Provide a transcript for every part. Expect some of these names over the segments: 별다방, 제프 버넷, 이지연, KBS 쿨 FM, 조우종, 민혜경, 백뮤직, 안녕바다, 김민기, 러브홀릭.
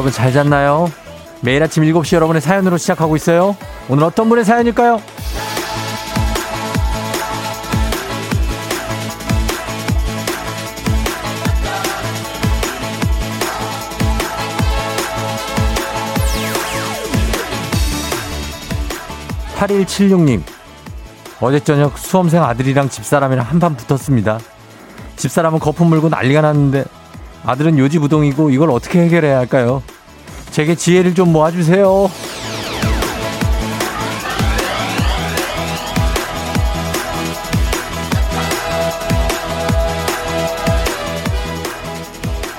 여러분 잘 잤나요? 매일 아침 7시 여러분의 사연으로 시작하고 있어요. 오늘 어떤 분의 사연일까요? 8176님, 어제 저녁 수험생 아들이랑 집사람이랑 한판 붙었습니다. 집사람은 거품 물고 난리가 났는데 아들은 요지부동이고 이걸 어떻게 해결해야 할까요? 제게 지혜를 좀 모아주세요.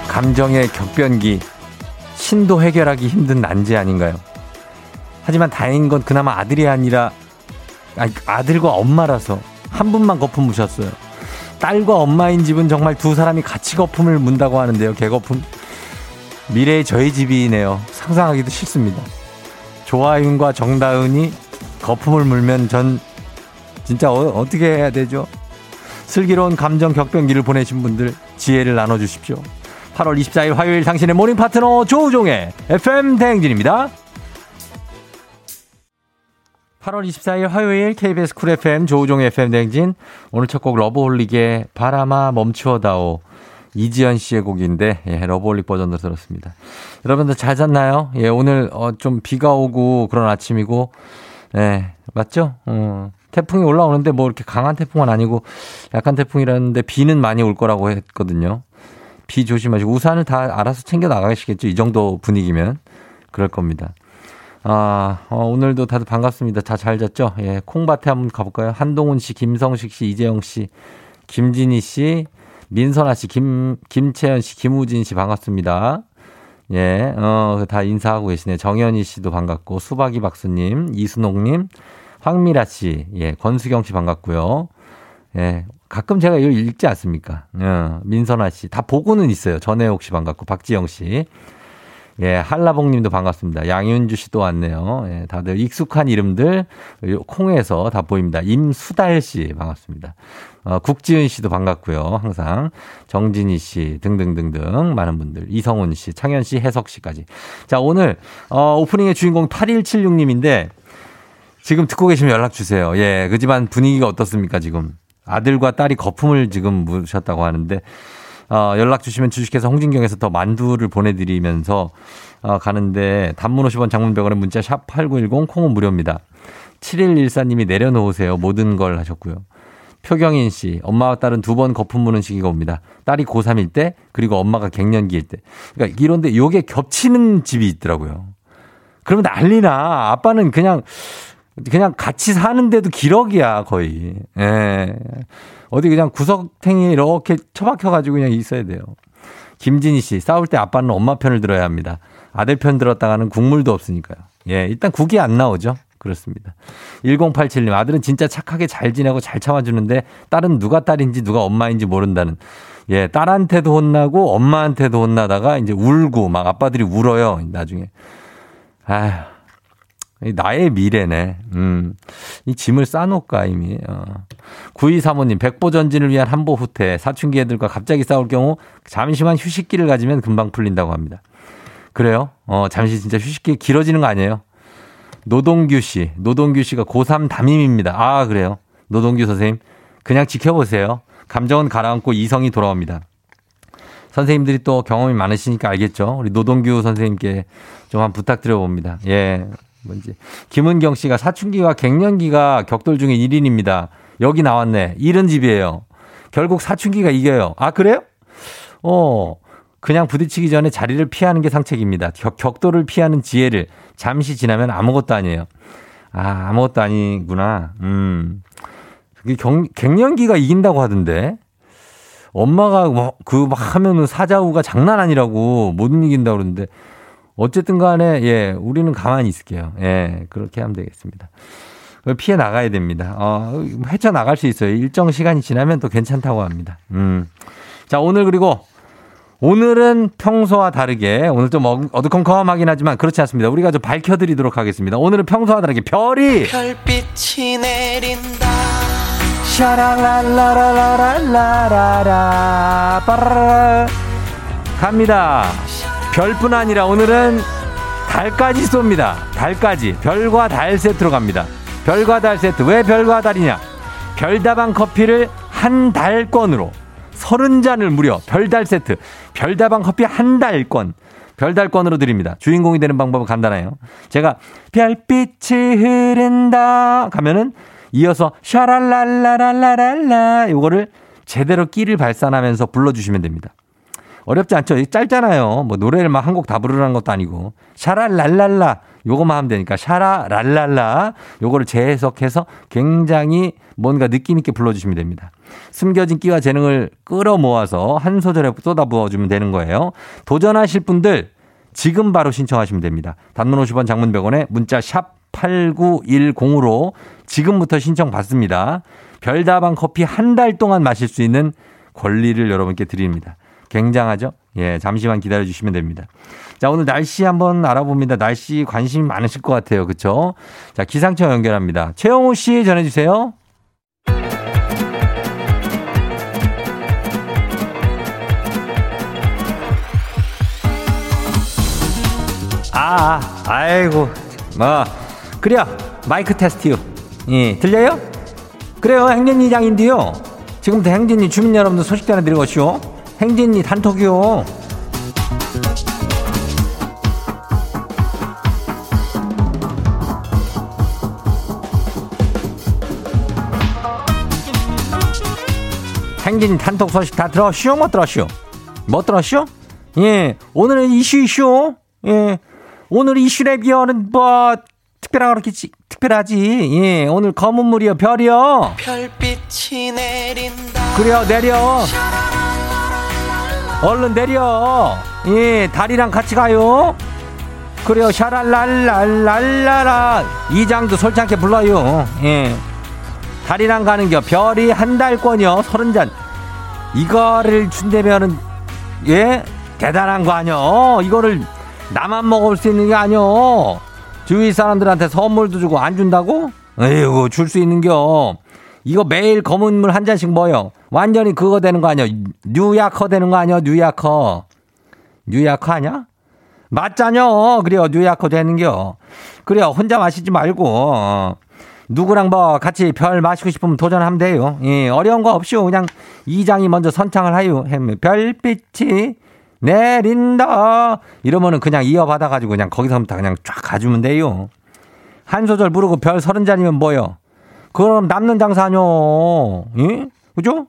감정의 격변기, 신도 해결하기 힘든 난제 아닌가요? 하지만 다행인 건 그나마 아들이 아니라 아들과 엄마라서 한 분만 거품 무셨어요. 딸과 엄마인 집은 정말 두 사람이 같이 거품을 문다고 하는데요. 개거품. 미래의 저희 집이네요. 상상하기도 싫습니다. 조아윤과 정다은이 거품을 물면 전 진짜 어떻게 해야 되죠? 슬기로운 감정 격변기를 보내신 분들 지혜를 나눠주십시오. 8월 24일 화요일 당신의 모닝 파트너 조우종의 FM 대행진입니다. 8월 24일 화요일 KBS 쿨 FM 조우종 FM 대행진. 오늘 첫 곡 러브홀릭의 바람아 멈추어다오, 이지연 씨의 곡인데, 예, 러브홀릭 버전으로 들었습니다. 여러분들 잘 잤나요? 예, 오늘 좀 비가 오고 그런 아침이고, 예, 맞죠? 태풍이 올라오는데 뭐 이렇게 강한 태풍은 아니고 약한 태풍이라는데 비는 많이 올 거라고 했거든요. 비 조심하시고 우산을 다 알아서 챙겨 나가시겠죠? 이 정도 분위기면 그럴 겁니다. 오늘도 다들 반갑습니다. 다 잘 잤죠? 예, 콩밭에 한번 가볼까요? 한동훈 씨, 김성식 씨, 이재영 씨, 김진희 씨, 민선아 씨, 김채연 씨, 김우진 씨 반갑습니다. 예, 다 인사하고 계시네요. 정현희 씨도 반갑고, 수박이 박수님, 이순옥님, 황미라 씨, 예, 권수경 씨 반갑고요. 예, 가끔 제가 이거 읽지 않습니까? 예, 민선아 씨. 다 보고는 있어요. 전혜옥 씨 반갑고, 박지영 씨. 예, 한라봉 님도 반갑습니다. 양윤주 씨도 왔네요. 예, 다들 익숙한 이름들, 콩에서 다 보입니다. 임수달 씨, 반갑습니다. 국지은 씨도 반갑고요. 항상 정진희 씨 등등등등 많은 분들, 이성훈 씨, 창현 씨, 해석 씨까지. 자, 오늘 오프닝의 주인공 8176님인데 지금 듣고 계시면 연락 주세요. 예, 그 집안 분위기가 어떻습니까 지금? 아들과 딸이 거품을 지금 물으셨다고 하는데 연락 주시면 주식회사 홍진경에서 더 만두를 보내드리면서 가는데 단문 50원, 장문 100원에 문자 샵8910 콩은 무료입니다. 7114님이 내려놓으세요. 모든 걸 하셨고요. 표경인 씨, 엄마와 딸은 두 번 거품 무는 시기가 옵니다. 딸이 고3일 때 그리고 엄마가 갱년기일 때. 그러니까 이런데 요게 겹치는 집이 있더라고요. 그러면 난리나. 아빠는 그냥 같이 사는데도 기럭이야 거의. 예. 어디 그냥 구석탱이 이렇게 처박혀가지고 그냥 있어야 돼요. 김진희 씨, 싸울 때 아빠는 엄마 편을 들어야 합니다. 아들 편 들었다가는 국물도 없으니까요. 예, 일단 국이 안 나오죠. 그렇습니다. 1087님, 아들은 진짜 착하게 잘 지내고 잘 참아주는데 딸은 누가 딸인지 누가 엄마인지 모른다는. 예, 딸한테도 혼나고 엄마한테도 혼나다가 이제 울고 막 아빠들이 울어요 나중에. 아휴. 나의 미래네. 이 짐을 싸놓을까, 이미. 9235님, 백보전진을 위한 한보 후퇴. 사춘기 애들과 갑자기 싸울 경우 잠시만 휴식기를 가지면 금방 풀린다고 합니다. 그래요? 잠시 진짜 휴식기 길어지는 거 아니에요? 노동규 씨. 노동규 씨가 고3 담임입니다. 아, 그래요? 노동규 선생님. 그냥 지켜보세요. 감정은 가라앉고 이성이 돌아옵니다. 선생님들이 또 경험이 많으시니까 알겠죠? 우리 노동규 선생님께 좀 한 부탁드려봅니다. 예. 뭔지. 김은경 씨가 사춘기와 갱년기가 격돌 중인 1인입니다. 여기 나왔네. 이런 집이에요. 결국 사춘기가 이겨요. 아, 그래요? 그냥 부딪히기 전에 자리를 피하는 게 상책입니다. 격돌을 피하는 지혜를 잠시 지나면 아무것도 아니에요. 아, 아무것도 아니구나. 갱년기가 이긴다고 하던데. 엄마가 막 하면은 사자우가 장난 아니라고 못 이긴다고 그러는데. 어쨌든 간에, 예, 우리는 가만히 있을게요. 예, 그렇게 하면 되겠습니다. 피해 나가야 됩니다. 헤쳐나갈 수 있어요. 일정 시간이 지나면 또 괜찮다고 합니다. 자, 오늘 그리고, 오늘은 평소와 다르게, 오늘 좀 어두컴컴하긴 하지만 그렇지 않습니다. 우리가 좀 밝혀드리도록 하겠습니다. 오늘은 평소와 다르게 별빛이 내린다. 샤라라라라라라라라라. 빠라라. 갑니다. 별뿐 아니라 오늘은 달까지 쏩니다. 달까지. 별과 달 세트로 갑니다. 별과 달 세트. 왜 별과 달이냐? 별다방 커피를 한 달권으로 30잔을 무려 별달 세트. 별다방 커피 한 달권. 별달권으로 드립니다. 주인공이 되는 방법은 간단해요. 제가 별빛이 흐른다 가면은 이어서 샤랄랄라랄라랄라 요거를 제대로 끼를 발산하면서 불러주시면 됩니다. 어렵지 않죠? 짧잖아요. 뭐 노래를 막 한 곡 다 부르라는 것도 아니고 샤랄랄랄라 요거만 하면 되니까 샤라랄랄라 요거를 재해석해서 굉장히 뭔가 느낌 있게 불러주시면 됩니다. 숨겨진 끼와 재능을 끌어모아서 한 소절에 쏟아부어주면 되는 거예요. 도전하실 분들 지금 바로 신청하시면 됩니다. 단문 50원, 장문 100원에 문자 샵 8910으로 지금부터 신청 받습니다. 별다방 커피 한 달 동안 마실 수 있는 권리를 여러분께 드립니다. 굉장하죠? 예, 잠시만 기다려주시면 됩니다. 자, 오늘 날씨 한번 알아봅니다. 날씨 관심 많으실 것 같아요. 그렇죠? 자, 기상청 연결합니다. 최영우 씨 전해주세요. 아이고. 그래요. 마이크 테스트요. 예, 들려요? 그래요. 행진이장인데요. 지금부터 행진이 주민 여러분들 소식 전해드릴 것이요. 행진이 단톡이요. 행진이 단톡 소식 다 들었쇼? 못 들었쇼? 못 들었쇼? 예, 오늘은 이슈. 예, 오늘 이슈랩이요는 뭐 특별한 그렇겠지? 특별하지. 예, 오늘 검은 물이요, 별이요. 별빛이 내린다. 그래요, 내려. 얼른 내려. 예, 달이랑 같이 가요. 그래요, 샤랄랄랄랄라라. 이장도 솔찬게 불러요. 예, 달이랑 가는 겨. 별이 한 달권이요, 30잔. 이거를 준다면은 예, 대단한 거 아뇨. 이거를 나만 먹을 수 있는 게 아니오. 주위 사람들한테 선물도 주고 안 준다고? 에휴, 줄 수 있는겨. 이거 매일 검은 물 한 잔씩 뭐요? 완전히 그거 되는 거 아니야? 뉴야커 되는 거 아니야? 뉴야커 아니야? 맞잖여. 그래요, 뉴야커 되는겨. 그래요, 혼자 마시지 말고 누구랑 뭐 같이 별 마시고 싶으면 도전하면 돼요. 예, 어려운 거 없이요. 그냥 이장이 먼저 선창을 하요. 별빛이 내린다 이러면은 그냥 이어받아가지고 그냥 거기서부터 그냥 쫙 가주면 돼요. 한 소절 부르고 별 30잔이면 뭐요? 그럼 남는 장사뇨. 예? 그죠?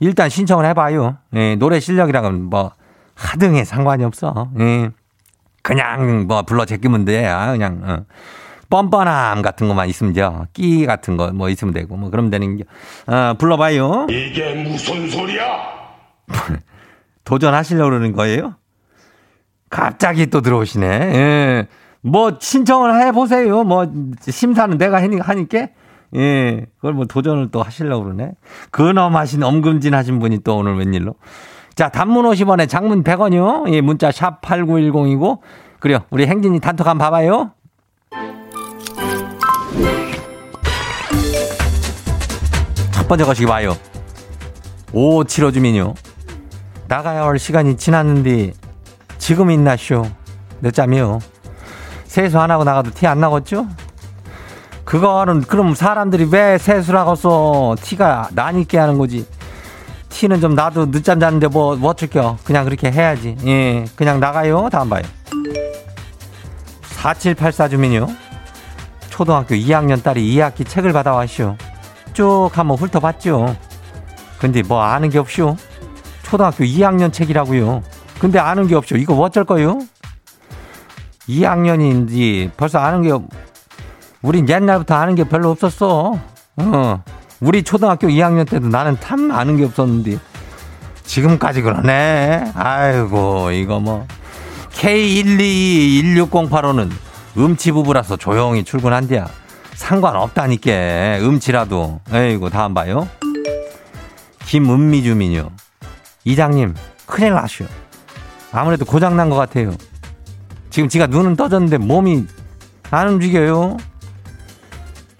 일단 신청을 해봐요. 예, 노래 실력이랑은 뭐 하등에 상관이 없어. 예, 그냥 뭐 불러 제끼면 돼. 그냥 뻔뻔함 같은 것만 있으면 돼요. 끼 같은 거 뭐 있으면 되고 뭐 그러면 되는 게. 불러봐요. 이게 무슨 소리야? 도전하시려고 그러는 거예요? 갑자기 또 들어오시네. 예. 뭐, 신청을 해보세요. 뭐, 심사는 내가 하니까. 예. 그걸 뭐 도전을 또 하시려고 그러네. 근엄하신, 엄금진 하신 분이 또 오늘 웬일로. 자, 단문 50원에 장문 100원이요. 예, 문자 샵 8910이고. 그래요. 우리 행진이 단톡 한번 봐봐요. 첫 번째 거시기 봐요. 575 주민요. 나가야 할 시간이 지났는데 지금 있나쇼. 내 짬이요. 세수 안 하고 나가도 티 안 나겠죠? 그거는 그럼 사람들이 왜 세수를 하고서 티가 나니까 하는 거지. 티는 좀 나도 늦잠 자는데 뭐 어쩔겨. 그냥 그렇게 해야지. 예, 그냥 나가요. 다음 봐요. 4784 주민이요. 초등학교 2학년 딸이 2학기 책을 받아왔쇼. 쭉 한번 훑어봤죠. 근데 뭐 아는 게 없쇼. 초등학교 2학년 책이라고요. 근데 아는 게 없죠. 이거 어쩔 거요? 2학년인지 벌써 아는 게 우린 옛날부터 아는 게 별로 없었어. 우리 초등학교 2학년 때도 나는 참 아는 게 없었는데 지금까지 그러네. 아이고, 이거 뭐 K1216085는 음치 부부라서 조용히 출근한대야. 상관없다니까 음치라도. 에이고, 다음 봐요. 김은미 주민이요. 이장님, 큰일 나시오. 아무래도 고장난 것 같아요. 지금 지가 눈은 떠졌는데 몸이 안 움직여요.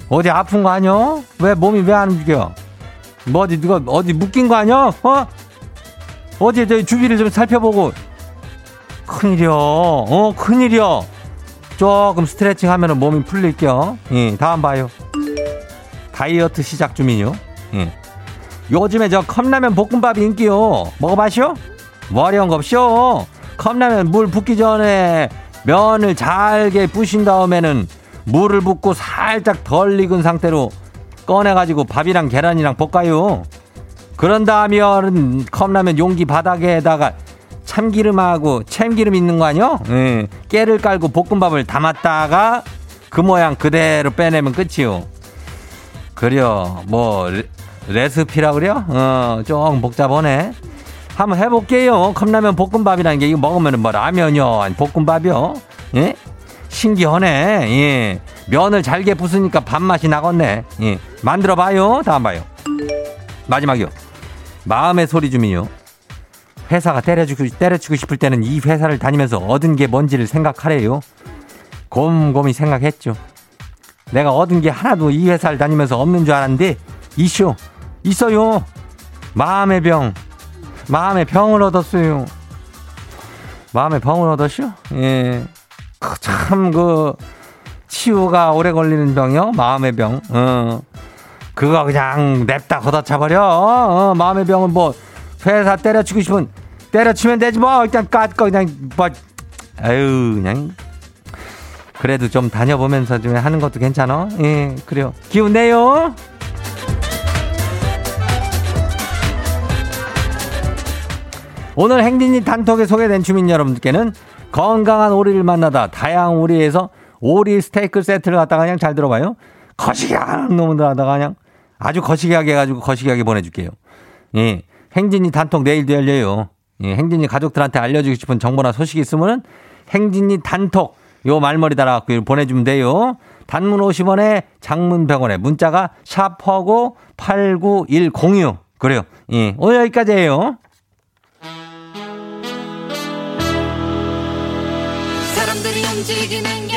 어디 아픈 거 아뇨? 왜 몸이 왜 안 움직여? 뭐 어디 누가 어디 묶인 거 아뇨? 어제 저희 주위를 좀 살펴보고 큰일이요. 큰일이요. 조금 스트레칭 하면은 몸이 풀릴게요. 예, 다음 봐요. 다이어트 시작 중이요. 예. 요즘에 저 컵라면 볶음밥이 인기요. 먹어봐시오? 어려운 거 없쇼. 컵라면 물 붓기 전에 면을 잘게 부신 다음에는 물을 붓고 살짝 덜 익은 상태로 꺼내가지고 밥이랑 계란이랑 볶아요. 그런 다음에는 컵라면 용기 바닥에다가 참기름하고 참기름 있는 거 아니요? 예. 깨를 깔고 볶음밥을 담았다가 그 모양 그대로 빼내면 끝이요. 그려 뭐 레시피라 그래요? 좀 복잡하네. 한번 해볼게요. 컵라면 볶음밥이라는 게 이거 먹으면 뭐 라면이요, 아니 볶음밥이요. 예? 신기하네. 예. 면을 잘게 부수니까 밥맛이 나겠네. 예. 만들어봐요. 다음 봐요. 마지막이요. 마음의 소리 주민요. 회사가 때려치고 싶을 때는 이 회사를 다니면서 얻은 게 뭔지를 생각하래요. 곰곰이 생각했죠. 내가 얻은 게 하나도 이 회사를 다니면서 없는 줄 알았는데 이슈 있어요. 마음의 병을 얻었어요. 마음의 병을 얻었슈? 예. 참 치유가 오래 걸리는 병이요. 마음의 병. 그거 그냥 냅다 걷어차버려. 마음의 병은 뭐 회사 때려치고 싶은 때려치면 되지 뭐. 일단 까짓거 그냥 뭐 아유 그냥 그래도 좀 다녀보면서 좀 하는 것도 괜찮아. 예, 그래요. 기운 내요. 오늘 행진이 단톡에 소개된 주민 여러분들께는 건강한 오리를 만나다 다양한 오리에서 오리 스테이크 세트를 갖다가 그냥 잘 들어봐요. 거시기한 놈들 하다가 그냥 아주 거시기하게 해가지고 거시기하게 보내줄게요. 예. 행진이 단톡 내일도 열려요. 예, 행진이 가족들한테 알려주고 싶은 정보나 소식이 있으면은 행진이 단톡 요 말머리 달아갖고 보내주면 돼요. 단문 50원에 장문 100원에 문자가 샵하고 89106 그래요. 예, 오늘 여기까지예요. 사람들이 움직이는 게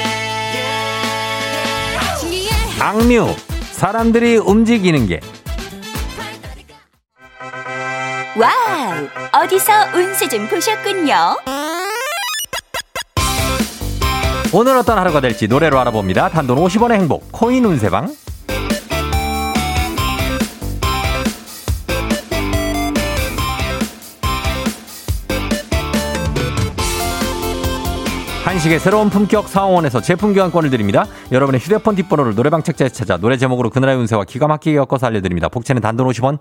신기해. 악뮤 사람들이 움직이는 게. 와우, 어디서 운세 좀 보셨군요. 오늘 어떤 하루가 될지 노래로 알아봅니다. 단돈 50원의 행복 코인 운세방. 한식의 새로운 품격 사원에서 제품 교환권을 드립니다. 여러분의 휴대폰 뒷번호를 노래방 책자에 찾아 노래 제목으로 그날의 운세와 기가 막히게 엮어서 알려드립니다. 복채는 단돈 50원.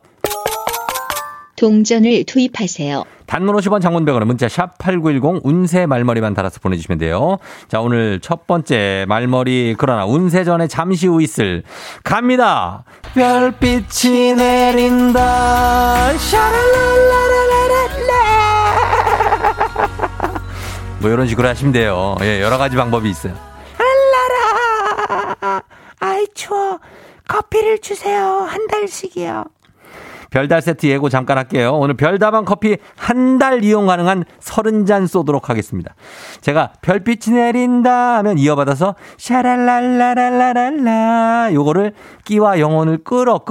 동전을 투입하세요. 단문 50원 장문백원은 문자 샵 8910 운세 말머리만 달아서 보내주시면 돼요. 자, 오늘 첫 번째 말머리 그러나 운세 전에 잠시 후 있을 갑니다. 별빛이 내린다 샤랄랄라라라라 뭐 이런 식으로 하시면 돼요. 예, 여러 가지 방법이 있어요. 랄라라 아이 추워 커피를 주세요. 한 달씩이요. 별달 세트 예고 잠깐 할게요. 오늘 별다방 커피 한 달 이용 가능한 30잔 쏘도록 하겠습니다. 제가 별빛이 내린다 하면 이어받아서 샤랄랄라랄라랄라 요거를 끼와 영혼을 끌어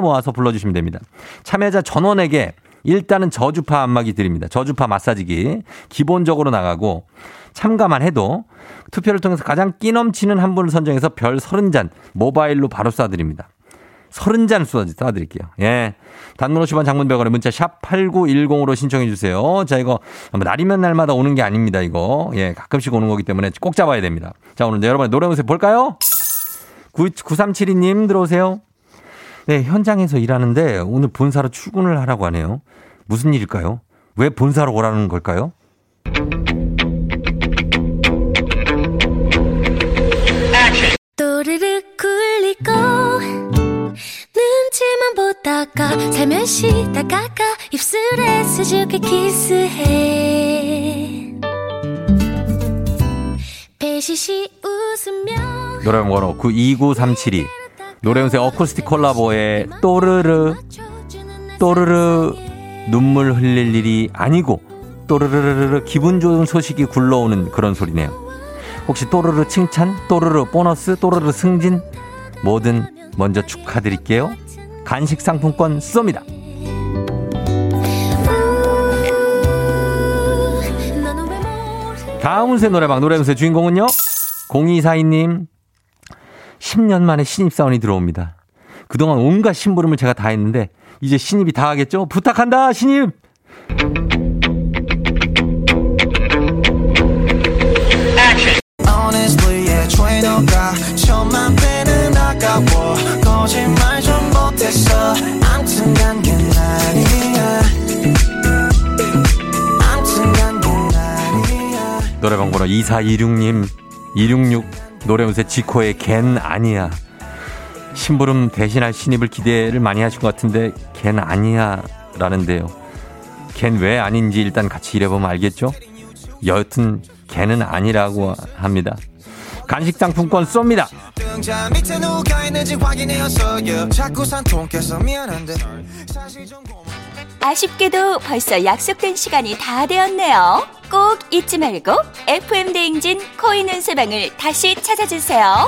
모아서 불러주시면 됩니다. 참여자 전원에게 일단은 저주파 안마기 드립니다. 저주파 마사지기 기본적으로 나가고 참가만 해도 투표를 통해서 가장 끼 넘치는 한 분을 선정해서 별 30잔 모바일로 바로 쏴드립니다. 30잔 쏴드릴게요. 예. 단문 50원 장문백원에 문자 샵 8910으로 신청해 주세요. 자, 이거 날이면 날마다 오는 게 아닙니다. 이거. 예, 가끔씩 오는 거기 때문에 꼭 잡아야 됩니다. 자, 오늘 여러분의 노래 운세 볼까요? 9372님 들어오세요. 네, 현장에서 일하는데 오늘 본사로 출근을 하라고 하네요. 무슨 일일까요? 왜 본사로 오라는 걸까요? 또르르 굴리고 눈치만 보다가 살며시 다가가 입술에 수줍게 키스해 배시시 웃으며 노래번호 92937이 노래운세 어쿠스틱 콜라보의 또르르 또르르 눈물 흘릴 일이 아니고 또르르르르 기분 좋은 소식이 굴러오는 그런 소리네요. 혹시 또르르 칭찬, 또르르 보너스, 또르르 승진 뭐든 먼저 축하드릴게요. 간식 상품권 쏩니다. 다음운세 노래방, 노래운세 주인공은요? 0242님. 10년 만에 신입사원이 들어옵니다. 그동안 온갖 심부름을 제가 다 했는데 이제 신입이 다 하겠죠? 부탁한다 신입! 노래방 번호 2426님 266 노래운세 지코의 걘 아니야. 심부름 대신할 신입을 기대를 많이 하신 것 같은데 걘 아니야 라는데요. 걘 왜 아닌지 일단 같이 일해보면 알겠죠? 여튼 걔는 아니라고 합니다. 간식 상품권 쏩니다. 아쉽게도 벌써 약속된 시간이 다 되었네요. 꼭 잊지 말고 FM 대행진 코인 운세방을 다시 찾아주세요.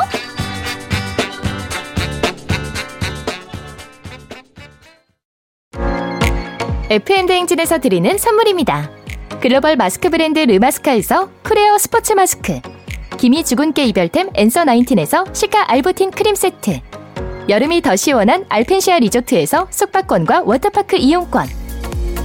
FM 대행진에서 드리는 선물입니다. 글로벌 마스크 브랜드 르마스카에서 크레어 스포츠 마스크, 기미 주근깨 이별템 엔서 19에서 시카 알부틴 크림 세트, 여름이 더 시원한 알펜시아 리조트에서 숙박권과 워터파크 이용권,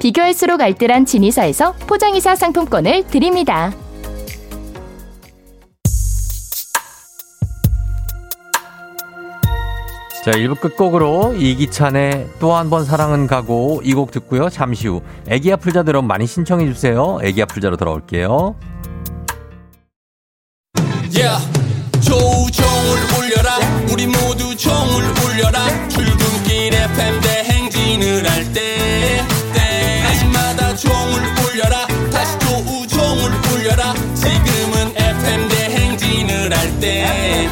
비교할수록 알뜰한 진이사에서 포장이사 상품권을 드립니다. 자, 1부 끝곡으로 이기찬의 또 한 번 사랑은 가고 이 곡 듣고요. 잠시 후 애기야 풀자 들어 많이 신청해 주세요. 애기야 풀자로 돌아올게요. Yeah, 조우종을 울려라. 우리 모두 종을 울려라. 출근길 FM 대행진을 할 때 때마다 종을 울려라. 다시 조우종을 울려라. 지금은 FM 대행진을 할 때 yeah.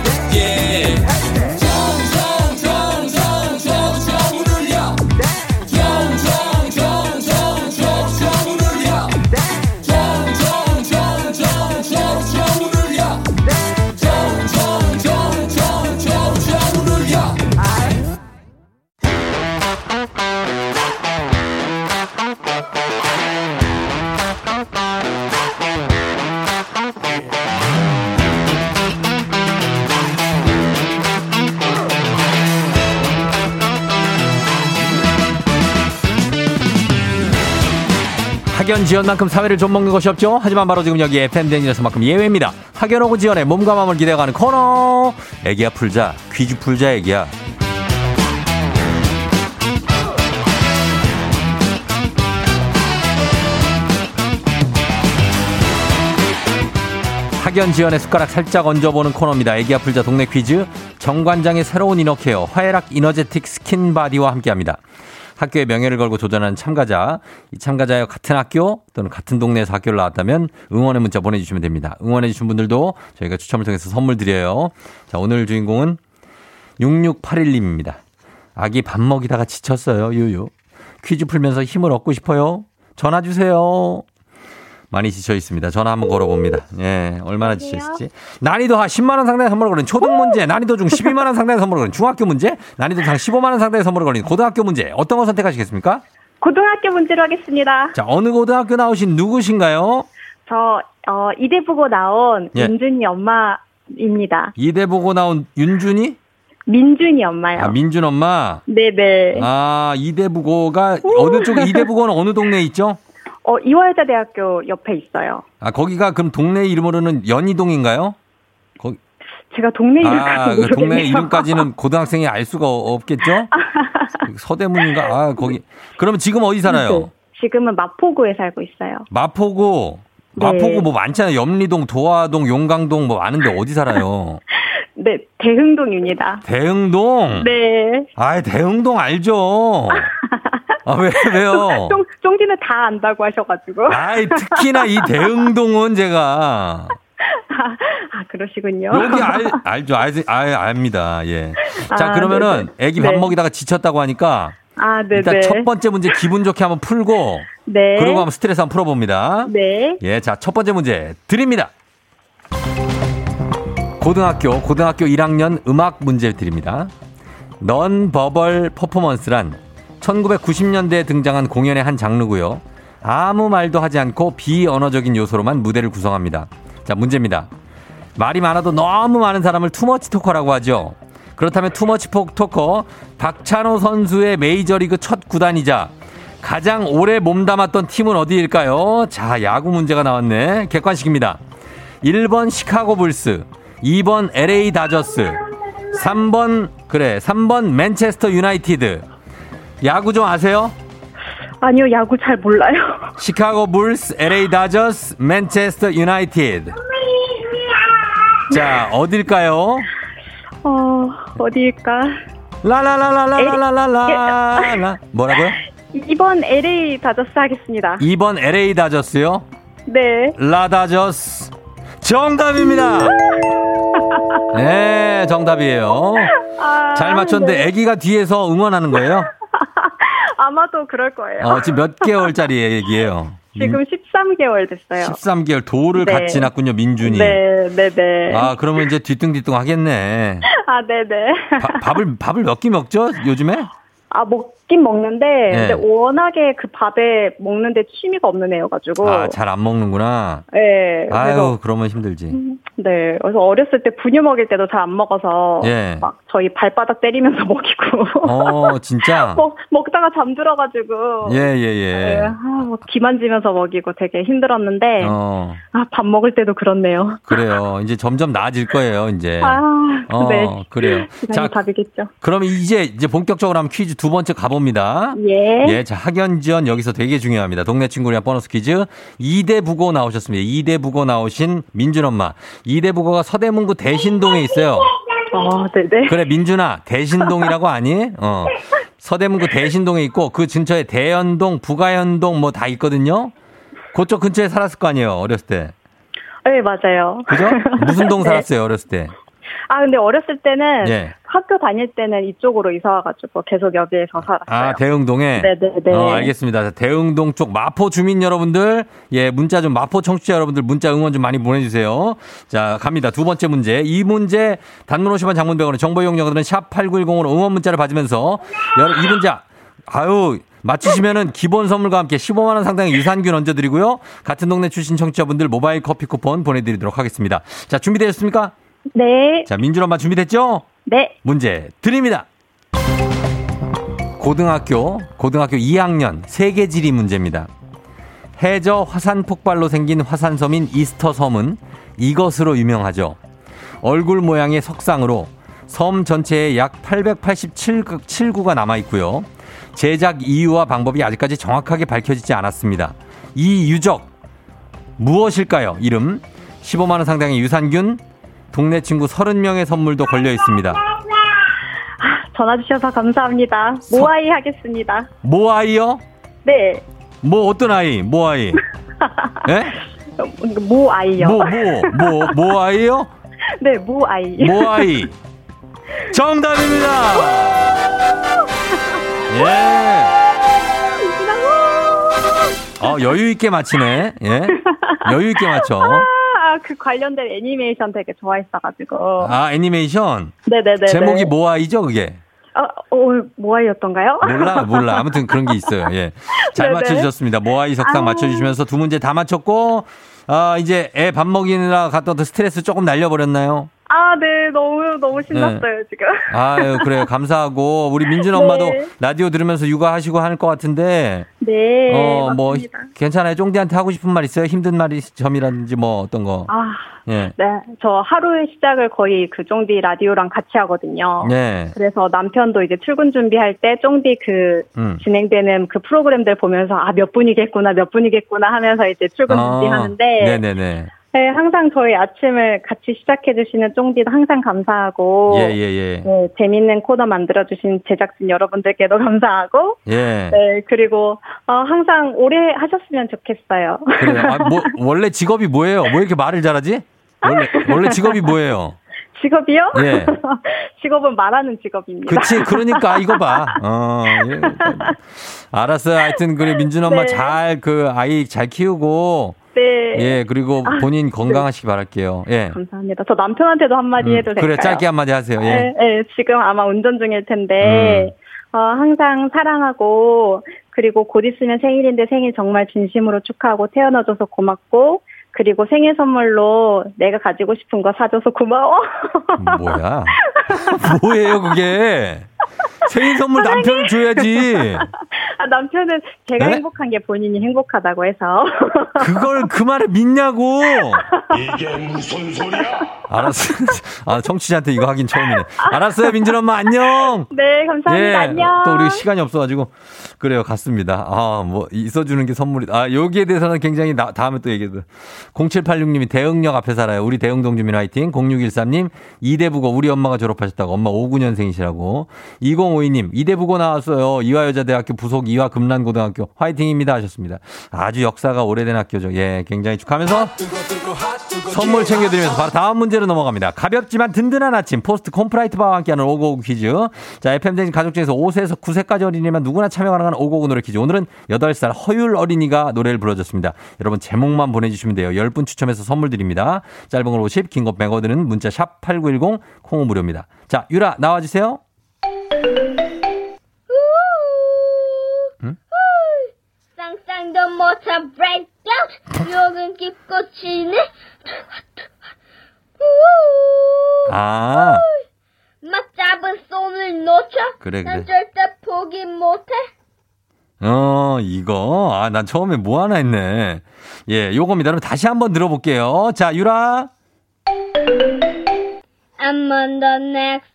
학연 지연만큼 사회를 좀 먹는 것이 없죠. 하지만 바로 지금 여기 FM대행진에서만큼 예외입니다. 학연하고 지연의 몸과 마음을 기대어가는 코너. 애기야 풀자. 퀴즈 풀자 애기야. 학연 지연의 숟가락 살짝 얹어보는 코너입니다. 애기야 풀자 동네 퀴즈. 정관장의 새로운 이너케어 화해락 이너제틱 스킨바디와 함께합니다. 학교의 명예를 걸고 도전하는 참가자, 이 참가자와 같은 학교 또는 같은 동네에서 학교를 나왔다면 응원의 문자 보내주시면 됩니다. 응원해주신 분들도 저희가 추첨을 통해서 선물 드려요. 자, 오늘 주인공은 6681님입니다. 아기 밥 먹이다가 지쳤어요. 유유. 퀴즈 풀면서 힘을 얻고 싶어요. 전화 주세요. 많이 지쳐 있습니다. 전화 한번 걸어봅니다. 예, 얼마나 지쳐 있을지. 난이도 하 10만 원 상당의 선물을 걸린 초등 문제, 난이도 중 12만 원 상당의 선물을 걸린 중학교 문제, 난이도 상 15만 원 상당의 선물을 걸린 고등학교 문제. 어떤 거 선택하시겠습니까? 고등학교 문제로 하겠습니다. 자, 어느 고등학교 나오신 누구신가요? 저 이대 보고 나온 윤준이 엄마입니다. 이대 보고 나온 윤준이? 민준이 엄마요. 아, 민준 엄마? 네네. 아, 이대부고가 어느 쪽, 이대부고는 어느 동네에 있죠? 이화여자대학교 옆에 있어요. 아, 거기가 그럼 동네 이름으로는 연희동인가요? 거기... 제가 동네 이름까지 모르겠네요. 동네 이름까지는 고등학생이 알 수가 없겠죠? 서대문인가? 아, 거기. 그럼 지금 어디 살아요? 지금은 마포구에 살고 있어요. 마포구? 네. 마포구 뭐 많잖아요. 염리동, 도화동, 용강동 뭐 많은데 어디 살아요? 네, 대흥동입니다. 대흥동? 네. 아, 대흥동 알죠. 아, 왜요? 쫑디는 다 안다고 하셔가지고. 아, 특히나 이 대흥동은 제가. 아, 그러시군요. 여기 알죠. 압니다. 예. 자, 그러면은 애기 밥 먹이다가 지쳤다고 하니까. 아, 네. 일단 첫 번째 문제 기분 좋게 한번 풀고. 네. 그러고 한번 스트레스 한번 풀어봅니다. 네. 예, 자, 첫 번째 문제 드립니다. 고등학교 1학년 음악 문제 드립니다. 넌버벌 퍼포먼스란 1990년대에 등장한 공연의 한 장르고요. 아무 말도 하지 않고 비언어적인 요소로만 무대를 구성합니다. 자, 문제입니다. 말이 많아도 너무 많은 사람을 투머치 토커라고 하죠. 그렇다면 투머치 토커 박찬호 선수의 메이저리그 첫 구단이자 가장 오래 몸담았던 팀은 어디일까요? 자, 야구 문제가 나왔네. 객관식입니다. 1번 시카고 불스, 2번 LA 다저스, 3번 맨체스터 유나이티드. 야구 좀 아세요? 아니요, 야구 잘 몰라요. 시카고 불스, LA 다저스, 맨체스터 유나이티드. 자, 어딜까요? 어디일까? 라라라라라라라라. 뭐라고요? 2번 LA 다저스 하겠습니다. 2번 LA 다저스요? 네. 라다저스. 정답입니다. 네, 정답이에요. 잘 맞췄는데 아기가 뒤에서 응원하는 거예요? 아마도 그럴 거예요. 지금 몇 개월짜리 애기예요? 지금 13개월 됐어요. 13개월 도를 갓 지났군요, 민준이. 네. 아, 그러면 이제 뒤뚱뒤뚱 하겠네. 아, 네네. 밥을 몇 끼 먹죠, 요즘에? 아, 먹긴 먹는데, 근데 워낙에 그 밥에 먹는데 취미가 없는 애여가지고. 아, 잘 안 먹는구나. 네. 아유, 그러면 힘들지. 네. 그래서 어렸을 때 분유 먹일 때도 잘 안 먹어서. 예. 막 저희 발바닥 때리면서 먹이고. 진짜? 먹다가 잠들어가지고. 예. 네, 기만지면서 먹이고 되게 힘들었는데. 아, 밥 먹을 때도 그렇네요. 그래요. 이제 점점 나아질 거예요, 이제. 아, 네. 그래요. 자, 답이겠죠. 그럼 이제 본격적으로 한번 퀴즈 두 번째 가봅니다. 예. 예, 자, 학연 지원 여기서 되게 중요합니다. 동네 친구랑 보너스 퀴즈. 2대 부고 나오셨습니다. 2대 부고 나오신 민준 엄마. 2대 부고가 서대문구 대신동에 있어요. 네네. 그래, 민준아, 대신동이라고 아니? 서대문구 대신동에 있고 그 근처에 대연동, 부가연동 뭐 다 있거든요. 그쪽 근처에 살았을 거 아니에요, 어렸을 때. 네, 맞아요. 그죠? 무슨 동 살았어요, 네. 어렸을 때? 아, 근데 어렸을 때는 학교 다닐 때는 이쪽으로 이사 와가지고 계속 여기에서 살았어요. 아, 대흥동에? 네네네. 알겠습니다. 자, 대흥동 쪽 마포 주민 여러분들, 예, 문자 좀, 마포 청취자 여러분들 문자 응원 좀 많이 보내주세요. 자, 갑니다. 두 번째 문제. 이 문제 단문 50원 장문병원의 정보 이용료들은 샵8910으로 응원 문자를 받으면서 이 문자, 맞추시면은 기본 선물과 함께 15만 원 상당의 유산균 얹어드리고요. 같은 동네 출신 청취자분들 모바일 커피 쿠폰 보내드리도록 하겠습니다. 자, 준비되셨습니까? 네. 자, 민준 엄마 준비됐죠? 네. 문제 드립니다. 고등학교 2학년 세계지리 문제입니다. 해저 화산 폭발로 생긴 화산섬인 이스터 섬은 이것으로 유명하죠. 얼굴 모양의 석상으로 섬 전체에 약 887구가 남아있고요. 제작 이유와 방법이 아직까지 정확하게 밝혀지지 않았습니다. 이 유적 무엇일까요? 이름, 15만 원 상당의 유산균, 동네 친구 30명의 선물도 걸려 있습니다. 전화 주셔서 감사합니다. 모아이 하겠습니다. 모아이요? 네. 뭐 어떤 아이? 모아이. 예? 모아이요. 모아이요? 네, 모아이. 모아이. 정답입니다. 예. 여유 있게 맞히네. 예. 여유 있게 맞춰. 그 관련된 애니메이션 되게 좋아했어가지고. 아, 애니메이션? 네네네. 제목이 모아이죠, 그게? 모아이였던가요? 몰라. 아무튼 그런 게 있어요. 예. 잘 맞춰주셨습니다. 모아이 석상 맞춰주시면서 두 문제 다 맞췄고, 아, 이제 애 밥 먹이느라 갔던 스트레스 조금 날려버렸나요? 아, 네. 너무 신났어요, 네. 지금. 아유, 그래요. 감사하고. 우리 민준 엄마도 네. 라디오 들으면서 육아하시고 할 것 같은데. 네. 맞습니다. 괜찮아요. 쫑디한테 하고 싶은 말 있어요? 힘든 말이 점이라든지 뭐 어떤 거. 아, 예. 네. 저 하루의 시작을 거의 그 쫑디 라디오랑 같이 하거든요. 네. 그래서 남편도 이제 출근 준비할 때 쫑디 그 진행되는 그 프로그램들 보면서 아, 몇 분이겠구나 하면서 이제 출근 준비하는데. 네네네. 네, 항상 저희 아침을 같이 시작해주시는 쫑디도 항상 감사하고, 예. 네, 재밌는 코너 만들어주신 제작진 여러분들께도 감사하고, 예. 네, 그리고, 항상 오래 하셨으면 좋겠어요. 그래요. 아, 원래 직업이 뭐예요? 왜 이렇게 말을 잘하지? 원래 직업이 뭐예요? 직업이요? 예. 직업은 말하는 직업입니다. 그치, 그러니까, 이거 봐. 예. 알았어요. 하여튼, 그래, 민준 엄마 네. 아이 잘 키우고, 네. 예, 그리고 본인 건강하시기 바랄게요. 예. 감사합니다. 저 남편한테도 한마디 해도 될까요? 그래, 짧게 한마디 하세요. 예. 예, 지금 아마 운전 중일 텐데, 항상 사랑하고, 그리고 곧 있으면 생일인데 생일 정말 진심으로 축하하고 태어나줘서 고맙고, 그리고 생일 선물로 내가 가지고 싶은 거 사줘서 고마워. 뭐야? 뭐예요, 그게? 생일 선물 남편을 줘야지. 아, 남편은 제가 네? 행복한 게 본인이 행복하다고 해서. 그걸 그 말에 믿냐고. 이게 무슨 소리야? 알았어. 아, 청취자한테 이거 하긴 처음이네. 알았어요, 민준 엄마 안녕. 네, 감사합니다. 예, 안녕. 또 우리 시간이 없어가지고 그래요, 갔습니다. 아, 뭐 있어주는 게 선물이다. 아, 여기에 대해서는 굉장히 다음에 또 얘기해도. 0786님이 대흥역 앞에 살아요. 우리 대흥동 주민 화이팅. 0613님 이대부고 우리 엄마가 졸업하셨다고. 엄마 59년생이시라고. 2052님 이대부고 나왔어요. 이화여자대학교 부속 이화금란고등학교 화이팅입니다 하셨습니다. 아주 역사가 오래된 학교죠. 예, 굉장히 축하하면서 선물 챙겨드리면서 바로 다음 문제로 넘어갑니다. 가볍지만 든든한 아침 포스트 콤프라이트바와 함께하는 오고오구 퀴즈. 자, FM대신 가족 중에서 5세에서 9세까지 어린이만 누구나 참여 가능한 오고오구 노래 퀴즈. 오늘은 8살 허율 어린이가 노래를 불러줬습니다. 여러분 제목만 보내주시면 돼요. 10분 추첨해서 선물 드립니다. 짧은 걸 50, 긴 거 100원은 문자 샵 8910 콩은 무료입니다. 자, 유라 나와주세요. 쌍쌍도 모터 브레이크아웃 욕은 깊고 치네. 아, 막 잡은 손을 놓쳐. 그래. 난 절대 포기 못해. 이거. 아, 난 처음에 뭐 하나 했네. 예, 요겁니다. 그럼 다시 한번 들어볼게요. 자, 유라. I'm on the next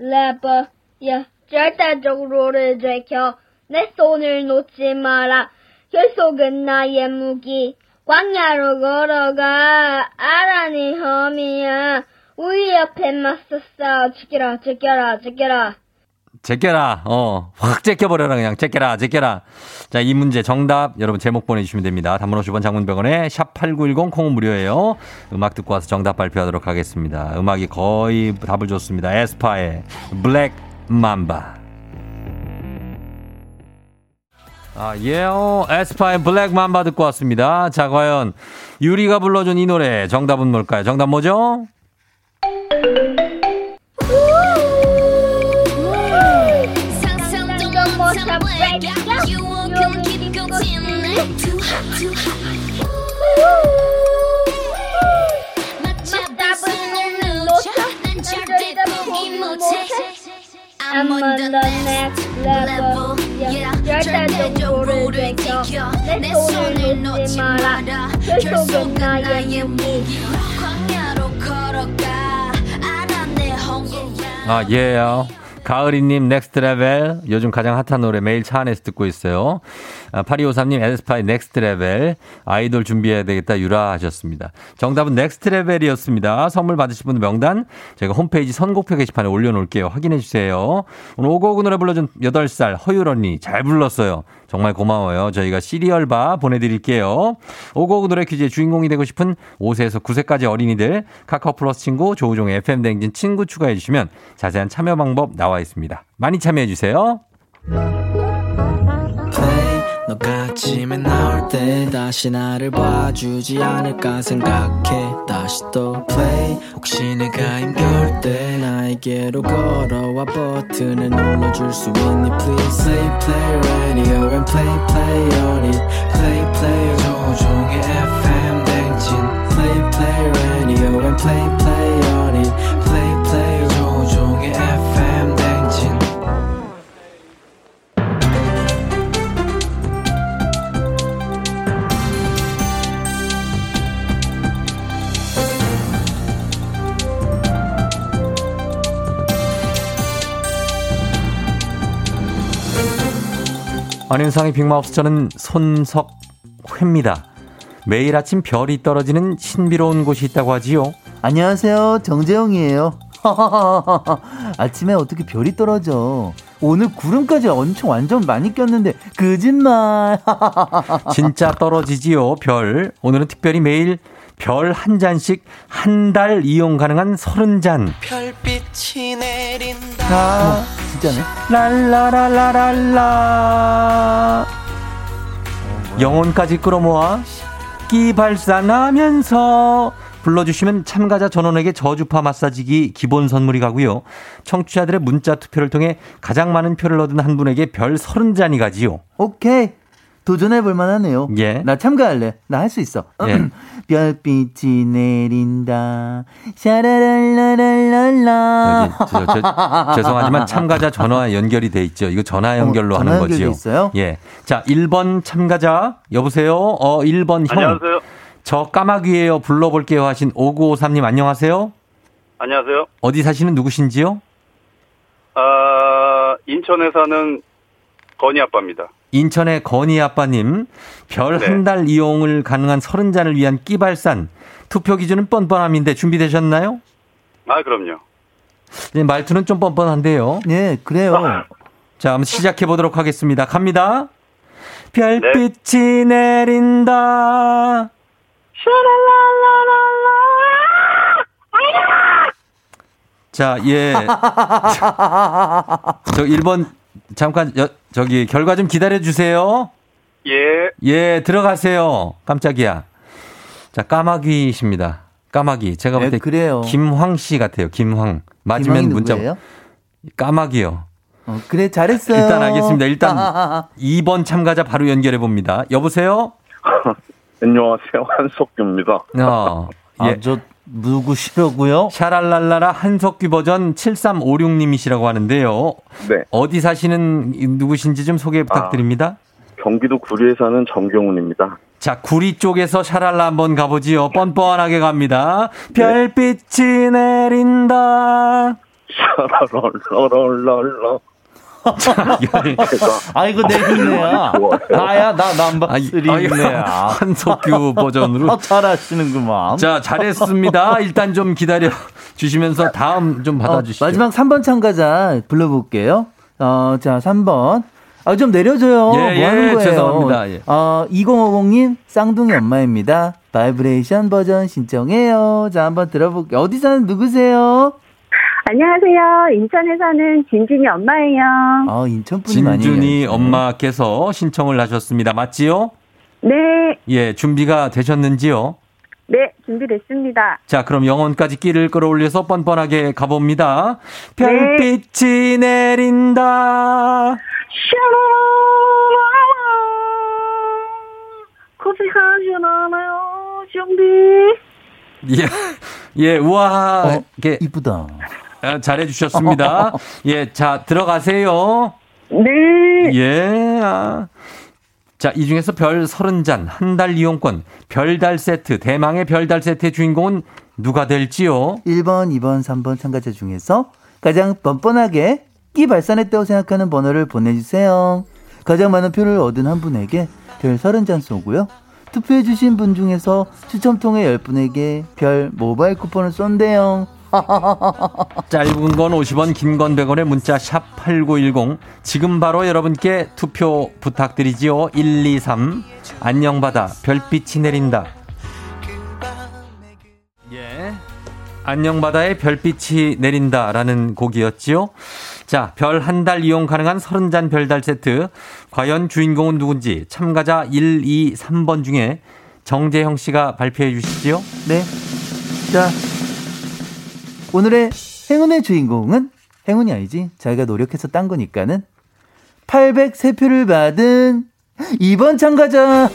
level. Yeah. 절대적으로를 지켜. 내 손을 놓지 마라. 결속은 나의 무기. 광야로 걸어가. 아라니 험이야. 우리 옆에 맞섰어. 지켜라. 제껴라. 확 제껴버려라. 그냥 제껴라. 자, 이 문제 정답 여러분 제목 보내주시면 됩니다. 단문 50원, 장문 100원에 샵8910 콩은 무료예요. 음악 듣고 와서 정답 발표하도록 하겠습니다. 음악이 거의 답을 줬습니다. 에스파의 블랙 맘바. 아, 예요. 에스파의 블랙 맘바 듣고 왔습니다. 자, 과연 유리가 불러준 이 노래 정답은 뭘까요? 정답 뭐죠? I'm on the next level. Yeah, 절대적으로를 지켜. 내 손을 놓지 마라. 결속은 나의 무기. 광야로 걸어가. 알아 내 헌금. 아, 예요. 가을이님 넥스트 레벨 요즘 가장 핫한 노래 매일 차 안에서 듣고 있어요. 8253님 에스파의 넥스트 레벨 아이돌 준비해야 되겠다 유라 하셨습니다. 정답은 넥스트 레벨이었습니다. 선물 받으실 분 명단 제가 홈페이지 선곡표 게시판에 올려놓을게요. 확인해 주세요. 오늘 오고오고 노래 불러준 8살 허율 언니 잘 불렀어요. 정말 고마워요. 저희가 시리얼바 보내드릴게요. 오고오고 노래 퀴즈의 주인공이 되고 싶은 5세에서 9세까지 어린이들 카카오 플러스 친구 조우종의 FM 댕진 친구 추가해 주시면 자세한 참여 방법 나와 있습니다. 많이 참여해 주세요. 너가 아침에 나올 때 다시 나를 봐주지 않을까 생각해. 다시 또 play. 혹시 내가 힘겨울 때 나에게로 걸어와 버튼을 눌러줄 수 있니 please. Play play radio and play play on it. Play play 조종의 FM 댕진. Play play radio and play play on it. Play play 조종의 FM 댕진. 안윤상의 빅마우스, 저는 손석회입니다. 매일 아침 별이 떨어지는 신비로운 곳이 있다고 하지요. 안녕하세요, 정재영이에요. 아침에 어떻게 별이 떨어져. 오늘 구름까지 엄청 완전 많이 꼈는데 거짓말. 진짜 떨어지지요, 별. 오늘은 특별히 매일 별 한 잔씩 한 달 이용 가능한 30잔. 별빛이 내린다. 아, 진짜네. 랄라라라랄라. 영혼까지 끌어모아 끼발산하면서 불러주시면 참가자 전원에게 저주파 마사지기 기본 선물이 가고요. 청취자들의 문자 투표를 통해 가장 많은 표를 얻은 한 분에게 별 30잔이 가지요. 오케이. 도전해볼 만하네요. 예. 나 참가할래. 나 할 수 있어. 예. 별빛이 내린다. 샤라랄라랄라. 죄송하지만 참가자 전화 연결이 돼 있죠. 이거 전화 연결로 전화 하는 거지요. 전화 연결이 있어요? 예. 자, 1번 참가자. 여보세요? 1번 형. 안녕하세요. 저 까마귀예요. 불러볼게요 하신 5953님 안녕하세요. 안녕하세요. 어디 사시는 누구신지요? 인천에 사는 건희 아빠입니다. 인천의 건희 아빠님, 별 한 달 네. 이용을 가능한 30잔을 위한 끼발산. 투표 기준은 뻔뻔함인데 준비되셨나요? 아, 그럼요. 네, 말투는 좀 뻔뻔한데요. 네, 그래요. 자, 한번 시작해보도록 하겠습니다. 갑니다. 별빛이 네. 내린다. 자, 예. 저 1번. 잠깐 저기 결과 좀 기다려주세요. 예. 예, 들어가세요. 깜짝이야. 자, 까마귀십니다. 까마귀. 제가 볼 때 네, 김황 씨 같아요. 김황. 맞으면 문자. 누구예요? 까마귀요. 그래, 잘했어요. 일단 알겠습니다. 일단 2번 참가자 바로 연결해 봅니다. 여보세요. 안녕하세요, 한석규입니다. 예. 저 누구시라고요? 샤랄랄라라 한석규 버전 7356님이시라고 하는데요. 네. 어디 사시는 누구신지 좀 소개 부탁드립니다. 경기도 구리에 사는 정경훈입니다. 자, 구리 쪽에서 샤랄라 한번 가보지요. 뻔뻔하게 갑니다. 네. 별빛이 내린다. 샤랄랄랄랄라. 아이고, 내 힘내야. 나야, 나 남바스리 힘내야. 한석규 버전으로. 잘하시는구만. 자, 잘했습니다. 일단 좀 기다려 주시면서 다음 좀 받아주시죠. 마지막 3번 참가자 불러볼게요. 자, 3번. 아, 좀 내려줘요. 예, 뭐 하는 거예요? 죄송합니다. 예. 2050님, 쌍둥이 엄마입니다. 바이브레이션 버전 신청해요. 자, 한번 들어볼게요. 어디 사는 누구세요? 안녕하세요. 인천에 사는 진준이 엄마예요. 아, 인천 분이 많이. 진준이 엄마께서 신청을 하셨습니다. 맞지요? 네. 예, 준비가 되셨는지요? 네, 준비됐습니다. 자, 그럼 영혼까지 끼를 끌어올려서 뻔뻔하게 가봅니다. 네. 별빛이 내린다. 고생하지 않아요, 준비. 예, 예, 우와. 이쁘다. 잘해 주셨습니다. 예, 자, 들어가세요. 네. 예. 아. 자, 이 중에서 별 30잔, 한 달 이용권, 별달 세트, 대망의 별달 세트의 주인공은 누가 될지요? 1번, 2번, 3번 참가자 중에서 가장 뻔뻔하게 끼 발산했다고 생각하는 번호를 보내주세요. 가장 많은 표를 얻은 한 분에게 별 30잔 쏘고요. 투표해 주신 분 중에서 추첨 통해 10분에게 별 모바일 쿠폰을 쏜대요. 짧은 건 50원, 긴 건 100원의 문자 샵 8910. 지금 바로 여러분께 투표 부탁드리지요. 123 안녕바다 별빛이 내린다. 예. 안녕바다의 별빛이 내린다라는 곡이었지요. 자, 별 한 달 이용 가능한 30잔 별달 세트. 과연 주인공은 누군지 참가자 1, 2, 3번 중에 정재형 씨가 발표해 주시지요. 네. 자, 오늘의 행운의 주인공은, 행운이 아니지, 자기가 노력해서 딴 거니까는 803표를 받은 2번 참가자.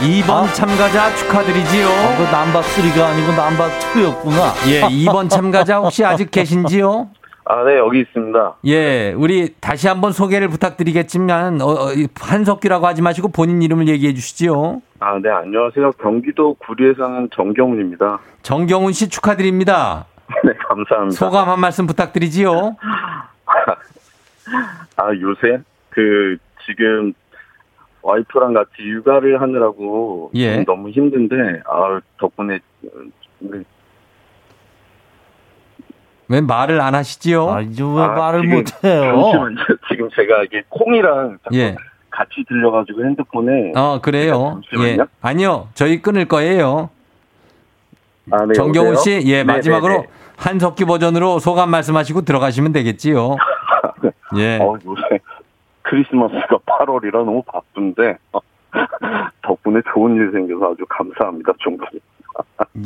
2번 참가자 축하드리지요. 그 남바 3가 아니고 남바 2였구나. 예, 2번 참가자 혹시 아직 계신지요? 아, 네, 여기 있습니다. 예, 우리 다시 한번 소개를 부탁드리겠지만 한석규라고 하지 마시고 본인 이름을 얘기해 주시지요. 아, 네, 안녕하세요. 경기도 구리에 사는 정경훈입니다. 정경훈 씨 축하드립니다. 네, 감사합니다. 소감 한 말씀 부탁드리지요. 아, 요새 그 지금 와이프랑 같이 육아를 하느라고, 예, 너무 힘든데, 아, 덕분에. 왜 말을 안 하시지요? 아, 이제 왜 말을 못해요? 잠시만요. 지금 제가 이게 콩이랑 자꾸, 예, 같이 들려가지고 핸드폰에. 아, 그래요? 잠시만요. 예. 아니요, 저희 끊을 거예요. 아, 네, 정경훈 씨, 예, 네네네. 마지막으로 한석규 버전으로 소감 말씀하시고 들어가시면 되겠지요. 예. 요새 크리스마스가 8월이라 너무 바쁜데 덕분에 좋은 일 생겨서 아주 감사합니다. 정말.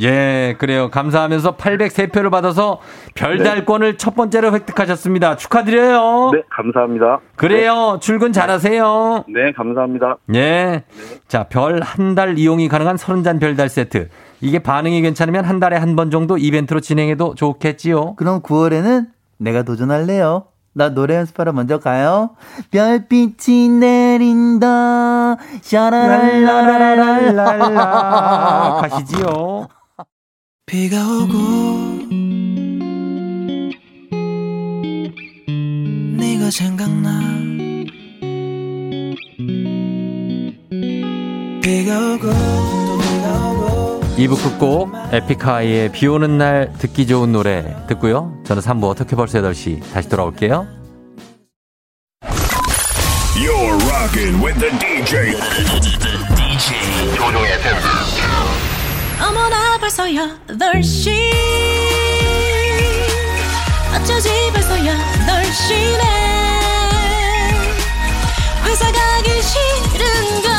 예, 그래요. 감사하면서 803표를 받아서 별달권을, 네, 첫 번째로 획득하셨습니다. 축하드려요. 네, 감사합니다. 그래요. 네. 출근 잘하세요. 네, 감사합니다. 예. 네. 자, 별 한 달 이용이 가능한 30잔 별달 세트. 이게 반응이 괜찮으면 한 달에 한 번 정도 이벤트로 진행해도 좋겠지요. 그럼 9월에는 내가 도전할래요. 나 노래 연습하러 먼저 가요. 별빛이 내린다. 샤라랄라랄라랄라. 가시지요. 비가 오고 네가 생각나. 비가 오고 또 비가 오고. 2부 끝곡 에픽하이의 비오는 날 듣기 좋은 노래 듣고요. 저는 3부 어떻게 벌써 8시 다시 돌아올게요. You're rocking with the DJ. 조우종의 FM. 어머나 벌써 8시. 어쩌지 벌써 8시네. 회사 가기 싫은가.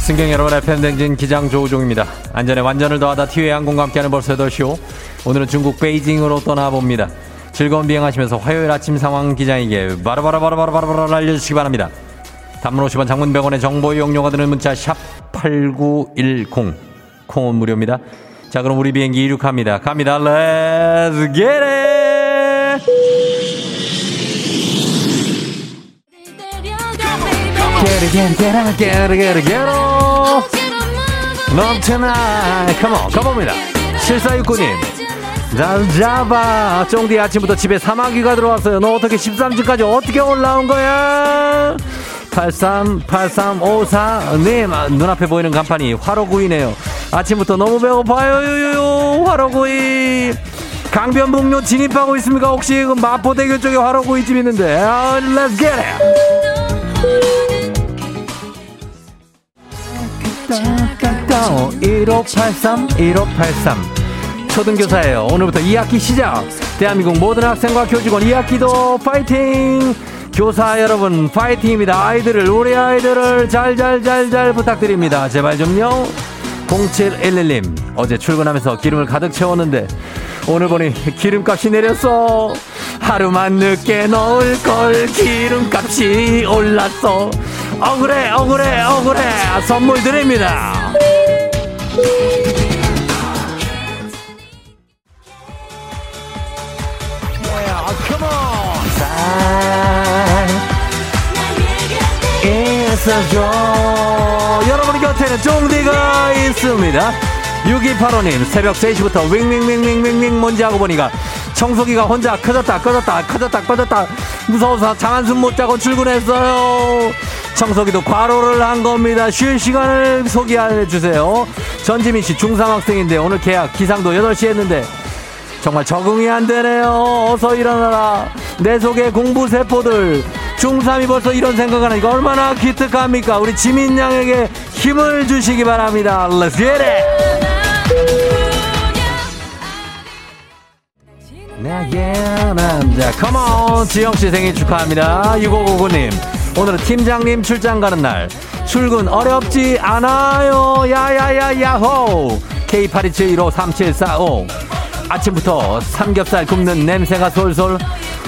승객 여러분, FM 댕진 기장 조우종입니다. 안전에 완전을 더하다 티웨이 항공과 함께하는 벌써 8시오. 오늘은 중국 베이징으로 떠나봅니다. 즐거운 비행하시면서 화요일 아침 상황 기장에게 바로바로 알려주시기 바랍니다. 단문 50원, 장문 100원의 정보 이용료가 드는 문자 샵 8910, 콩은 무료입니다. 자, 그럼 우리 비행기 이륙합니다. 갑니다. Let's get it! 게르게르게르게르게르 넘쳐나. 컴온 컴온입니다. 7469님 날 잡아. 쫑디 아침부터 집에 사마귀가 들어왔어요. 너 어떻게 13층까지 어떻게 올라온 거야. 835354님 눈앞에 보이는 간판이 화로구이네요. 아침부터 너무 배고파요. 유유 화로구이. 강변북로 진입하고 있습니까? 혹시 마포대교 쪽에 화로구이집 있는데. Let's get it. 1583 1583 초등교사예요. 오늘부터 2학기 시작. 대한민국 모든 학생과 교직원 2학기도 파이팅. 교사 여러분 파이팅입니다. 아이들을, 우리 아이들을 잘 부탁드립니다. 제발 좀요. 0711님 어제 출근하면서 기름을 가득 채웠는데 오늘 보니 기름값이 내렸어. 하루만 늦게 넣을걸. 기름값이 올랐어. 억울해. 선물 드립니다. 뭐야, come on. 있어줘. 여러분 곁에는 쫑디가 있습니다. 6285님 새벽 3시부터 윙윙윙윙윙윙 뭔지 하고 보니까 청소기가 혼자 켜졌다 꺼졌다 무서워서 장한숨 못 자고 출근했어요. 청소기도 과로를 한 겁니다. 쉴 시간을 소개해 주세요. 전지민 씨 중3 학생인데 오늘 계약 기상도 8시 했는데 정말 적응이 안 되네요. 어서 일어나라. 내 속의 공부세포들. 중3이 벌써 이런 생각하는 이거 얼마나 기특합니까? 우리 지민 양에게 힘을 주시기 바랍니다. Let's get it! 나의 남자. Come on. 지영씨 생일 축하합니다. 6599님. 오늘은 팀장님 출장 가는 날. 출근 어렵지 않아요. 야야야야호. K82715374 아침부터 삼겹살 굽는 냄새가 솔솔.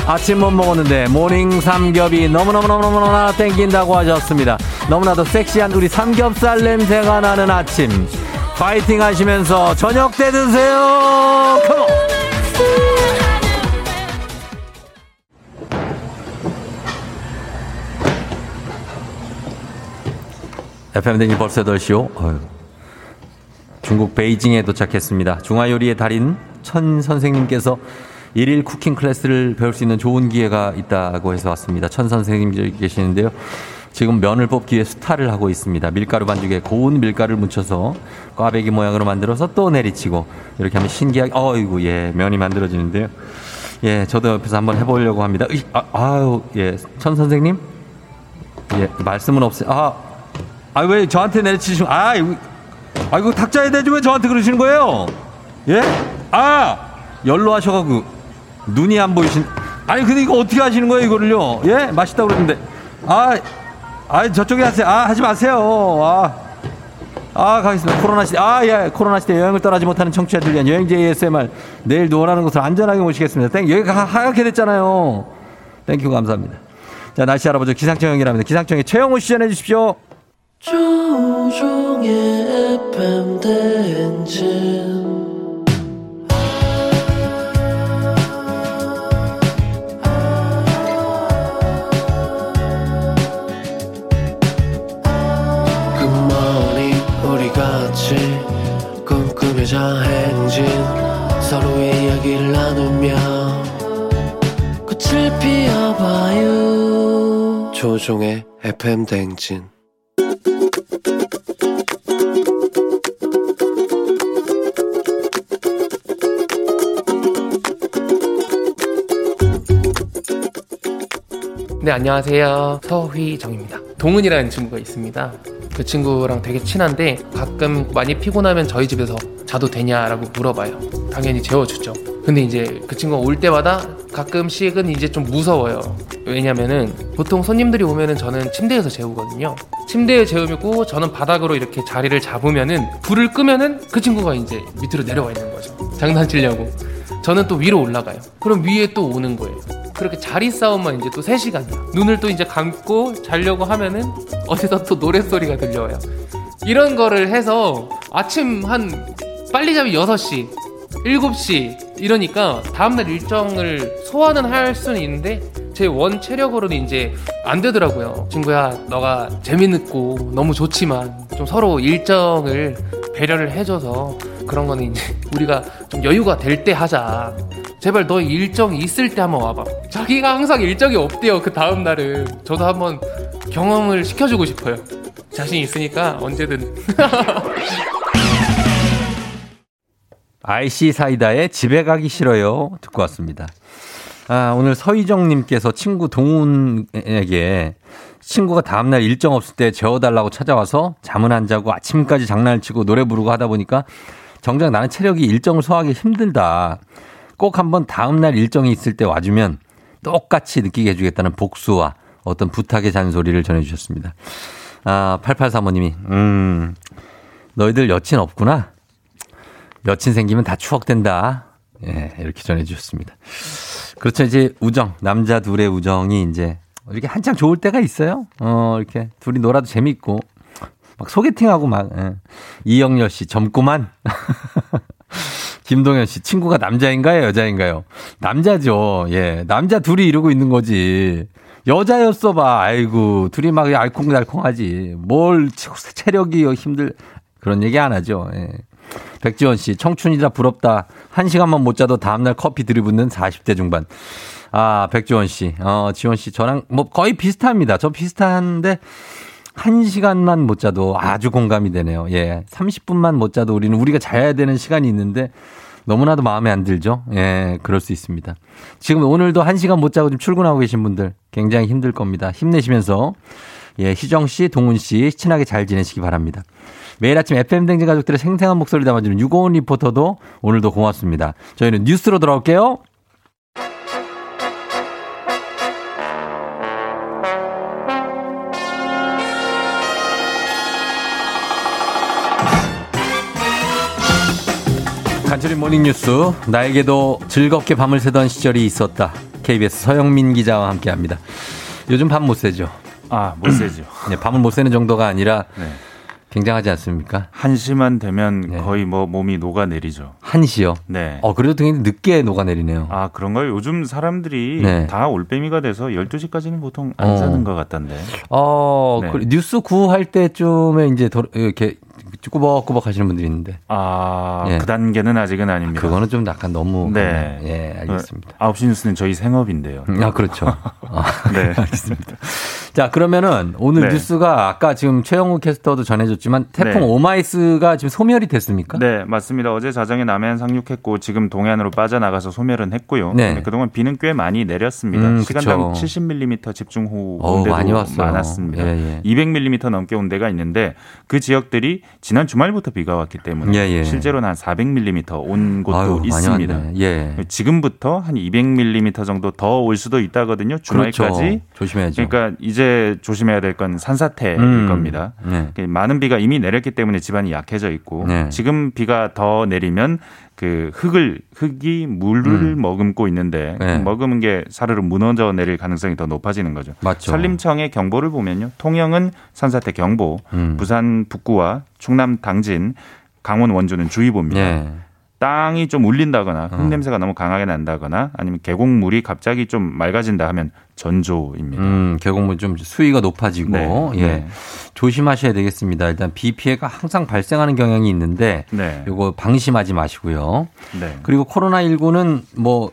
아침 못 먹었는데 모닝 삼겹이 너무너무너무너무나 땡긴다고 하셨습니다. 너무나도 섹시한 우리 삼겹살 냄새가 나는 아침 파이팅 하시면서 저녁 때 드세요. 컴온. FM댕이 벌써 8시요. 중국 베이징에 도착했습니다. 중화요리의 달인 천 선생님께서 일일 쿠킹 클래스를 배울 수 있는 좋은 기회가 있다고 해서 왔습니다. 천 선생님이 계시는데요. 지금 면을 뽑기 위해 수타를 하고 있습니다. 밀가루 반죽에 고운 밀가루를 묻혀서 꽈배기 모양으로 만들어서 또 내리치고 이렇게 하면 신기하게 어이구 예 면이 만들어지는데요. 예 저도 옆에서 한번 해보려고 합니다. 아유 예 천 선생님 예 말씀은 없어요. 왜 저한테 내리치시면 이거 탁자에 대지 왜 저한테 그러시는 거예요? 예? 열로 하셔가지고 눈이 안 보이신. 아니 근데 이거 어떻게 하시는 거예요 이거를요? 예? 맛있다고 그러는데 저쪽에 하세요. 하지 마세요. 가겠습니다. 코로나 시대 코로나 시대 여행을 떠나지 못하는 청취자들 위한 여행지 ASMR 내일도 원하는 곳을 안전하게 모시겠습니다. 땡 여기가 하얗게 됐잖아요. 땡큐 감사합니다. 자 날씨 알아보죠. 기상청이랍니다. 기상청에 최영호 씨 전해 주십시오. 조종의 FM 대행진 꿈꾸며자 행진 서로의 이야기를 나누며 꽃을 피워봐요. 조종의 FM 대행진. 네 안녕하세요 서휘정입니다. 동은이라는 친구가 있습니다. 그 친구랑 되게 친한데 가끔 많이 피곤하면 저희 집에서 자도 되냐라고 물어봐요. 당연히 재워주죠. 근데 이제 그 친구가 올 때마다 가끔씩은 이제 좀 무서워요. 왜냐면은 보통 손님들이 오면은 저는 침대에서 재우거든요. 침대에 재우고 저는 바닥으로 이렇게 자리를 잡으면은 불을 끄면은 그 친구가 이제 밑으로 내려와 있는 거죠. 장난치려고. 저는 또 위로 올라가요. 그럼 위에 또 오는 거예요. 그렇게 자리 싸움만 이제 또 3시간이야. 눈을 또 이제 감고 자려고 하면은 어디서 또 노랫소리가 들려와요. 이런 거를 해서 아침 한 빨리 자면 6시, 7시 이러니까 다음날 일정을 소화는 할 수는 있는데 제 원 체력으로는 이제 안 되더라고요. 친구야, 너가 재미있고 너무 좋지만 좀 서로 일정을 배려를 해줘서 그런 거는 이제 우리가 좀 여유가 될 때 하자. 제발 너 일정이 있을 때 한번 와봐. 자기가 항상 일정이 없대요. 그 다음 날은 저도 한번 경험을 시켜주고 싶어요. 자신 있으니까 언제든. IC 사이다의 집에 가기 싫어요 듣고 왔습니다. 오늘 서희정님께서 친구 동훈에게 친구가 다음날 일정 없을 때 재워달라고 찾아와서 잠은 안 자고 아침까지 장난을 치고 노래 부르고 하다 보니까 정작 나는 체력이 일정을 소화하기 힘들다. 꼭 한번 다음날 일정이 있을 때 와주면 똑같이 느끼게 해주겠다는 복수와 어떤 부탁의 잔소리를 전해주셨습니다. 8835님이 너희들 여친 없구나. 여친 생기면 다 추억된다. 예, 이렇게 전해주셨습니다. 그렇죠. 이제 우정, 남자 둘의 우정이 이제 이렇게 한창 좋을 때가 있어요. 이렇게 둘이 놀아도 재밌고 막 소개팅하고 막 예. 이영렬 씨 젊구만. 김동현 씨, 친구가 남자인가요? 여자인가요? 남자죠. 예. 남자 둘이 이러고 있는 거지. 여자였어 봐. 아이고. 둘이 막 알콩달콩하지. 뭘 체력이 힘들. 그런 얘기 안 하죠. 예. 백지원 씨, 청춘이라 부럽다. 한 시간만 못 자도 다음날 커피 들이붓는 40대 중반. 백지원 씨. 지원 씨, 저랑 뭐 거의 비슷합니다. 저 비슷한데. 1시간만 못 자도 아주 공감이 되네요. 예. 30분만 못 자도 우리가 자야 되는 시간이 있는데 너무나도 마음에 안 들죠. 예, 그럴 수 있습니다. 지금 오늘도 1시간 못 자고 지금 출근하고 계신 분들 굉장히 힘들 겁니다. 힘내시면서 예, 희정 씨, 동훈 씨 친하게 잘 지내시기 바랍니다. 매일 아침 FM 댕진 가족들의 생생한 목소리 담아주는 유고은 리포터도 오늘도 고맙습니다. 저희는 뉴스로 돌아올게요. 간추린 모닝뉴스, 나에게도 즐겁게 밤을 새던 시절이 있었다. KBS 서영민 기자와 함께합니다. 요즘 밤 못 새죠? 아, 못 새죠. 네, 밤을 못 새는 정도가 아니라 네. 굉장하지 않습니까? 1시만 되면 네. 거의 뭐 몸이 녹아내리죠. 1시요? 네. 그래도 되게 늦게 녹아내리네요. 아, 그런가요? 요즘 사람들이 네. 다 올빼미가 돼서 12시까지는 보통 안 자는 것 같던데. 네. 뉴스 9 할 때쯤에 이제 이렇게 꾸벅꾸벅 하시는 분들이 있는데. 아, 예. 그 단계는 아직은 아닙니다. 그거는 좀 약간 너무. 네. 예, 알겠습니다. 9시 뉴스는 저희 생업인데요. 아, 그렇죠. 네. 알겠습니다. 자, 그러면은 오늘 네. 뉴스가 아까 지금 최영우 캐스터도 전해줬지만 태풍 네. 오마이스가 지금 소멸이 됐습니까? 네, 맞습니다. 어제 자정에 남해안 상륙했고 지금 동해안으로 빠져나가서 소멸은 했고요. 네. 그동안 비는 꽤 많이 내렸습니다. 시간당 그쵸. 70mm 집중호우 온대도 많았습니다. 예, 예. 200mm 넘게 온 데가 있는데 그 지역들이 지난 주말부터 비가 왔기 때문에 예, 예. 실제로는 한 400mm 온 곳도 있습니다. 예. 지금부터 한 200mm 정도 더 올 수도 있다거든요. 주말까지. 그렇죠. 조심해야죠. 그러니까 이제 조심해야 될 건 산사태일 겁니다. 네. 많은 비가 이미 내렸기 때문에 집안이 약해져 있고 네. 지금 비가 더 내리면 그 흙이 물을 머금고 있는데 네. 머금은 게 사르르 무너져 내릴 가능성이 더 높아지는 거죠. 맞죠. 산림청의 경보를 보면요. 통영은 산사태 경보, 부산 북구와 충남 당진, 강원 원주는 주의보입니다. 네. 땅이 좀 울린다거나 흙냄새가 너무 강하게 난다거나 아니면 계곡물이 갑자기 좀 맑아진다 하면 전조입니다. 계곡물 좀 수위가 높아지고 네. 예. 네. 조심하셔야 되겠습니다. 일단 비 피해가 항상 발생하는 경향이 있는데 네. 이거 방심하지 마시고요. 네. 그리고 코로나19는 뭐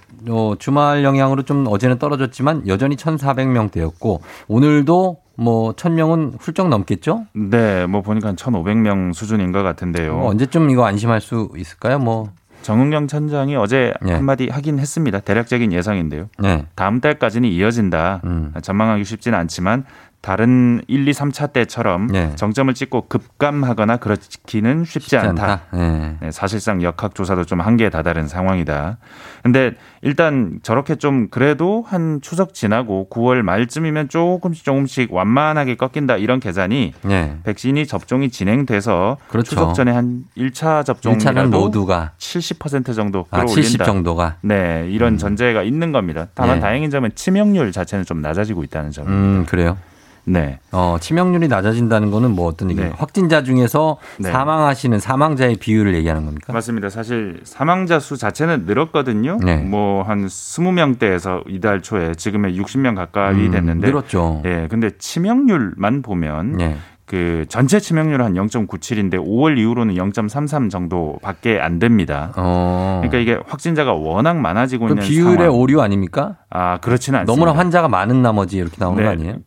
주말 영향으로 좀 어제는 떨어졌지만 여전히 1,400명대였고 오늘도 뭐 1,000명은 훌쩍 넘겠죠? 네, 뭐 보니까 한 1,500명 수준인 것 같은데요. 뭐 언제쯤 이거 안심할 수 있을까요? 뭐 정은경 천장이 어제 네. 한마디 하긴 했습니다. 대략적인 예상인데요. 네. 다음 달까지는 이어진다. 전망하기 쉽진 않지만 다른 1, 2, 3차 때처럼 네. 정점을 찍고 급감하거나 그렇기는 쉽지 않다. 네. 네, 사실상 역학조사도 좀 한계에 다다른 상황이다. 그런데 일단 저렇게 좀 그래도 한 추석 지나고 9월 말쯤이면 조금씩 완만하게 꺾인다 이런 계산이 네. 백신이 접종이 진행돼서 그렇죠. 추석 전에 한 1차 접종이라도 모두가 70% 정도 끌어올린다. 70 정도가. 네, 이런 전제가 있는 겁니다. 다만 네. 다행인 점은 치명률 자체는 좀 낮아지고 있다는 점입니다. 그래요? 네. 치명률이 낮아진다는 거는 뭐 어떤 얘기예요? 네. 확진자 중에서 네. 사망하시는 사망자의 비율을 얘기하는 겁니까? 맞습니다. 사실 사망자 수 자체는 늘었거든요. 네. 뭐 한 20명대에서 이달 초에 지금의 60명 가까이 됐는데 늘었죠. 예. 네. 근데 치명률만 보면 네. 그 전체 치명률은 한 0.97인데 5월 이후로는 0.33 정도밖에 안 됩니다. 그러니까 이게 확진자가 워낙 많아지고 있는 비율의 상황. 오류 아닙니까? 아, 그렇지는 않습니다. 너무나 환자가 많은 나머지 이렇게 나오는 네. 거 아니에요?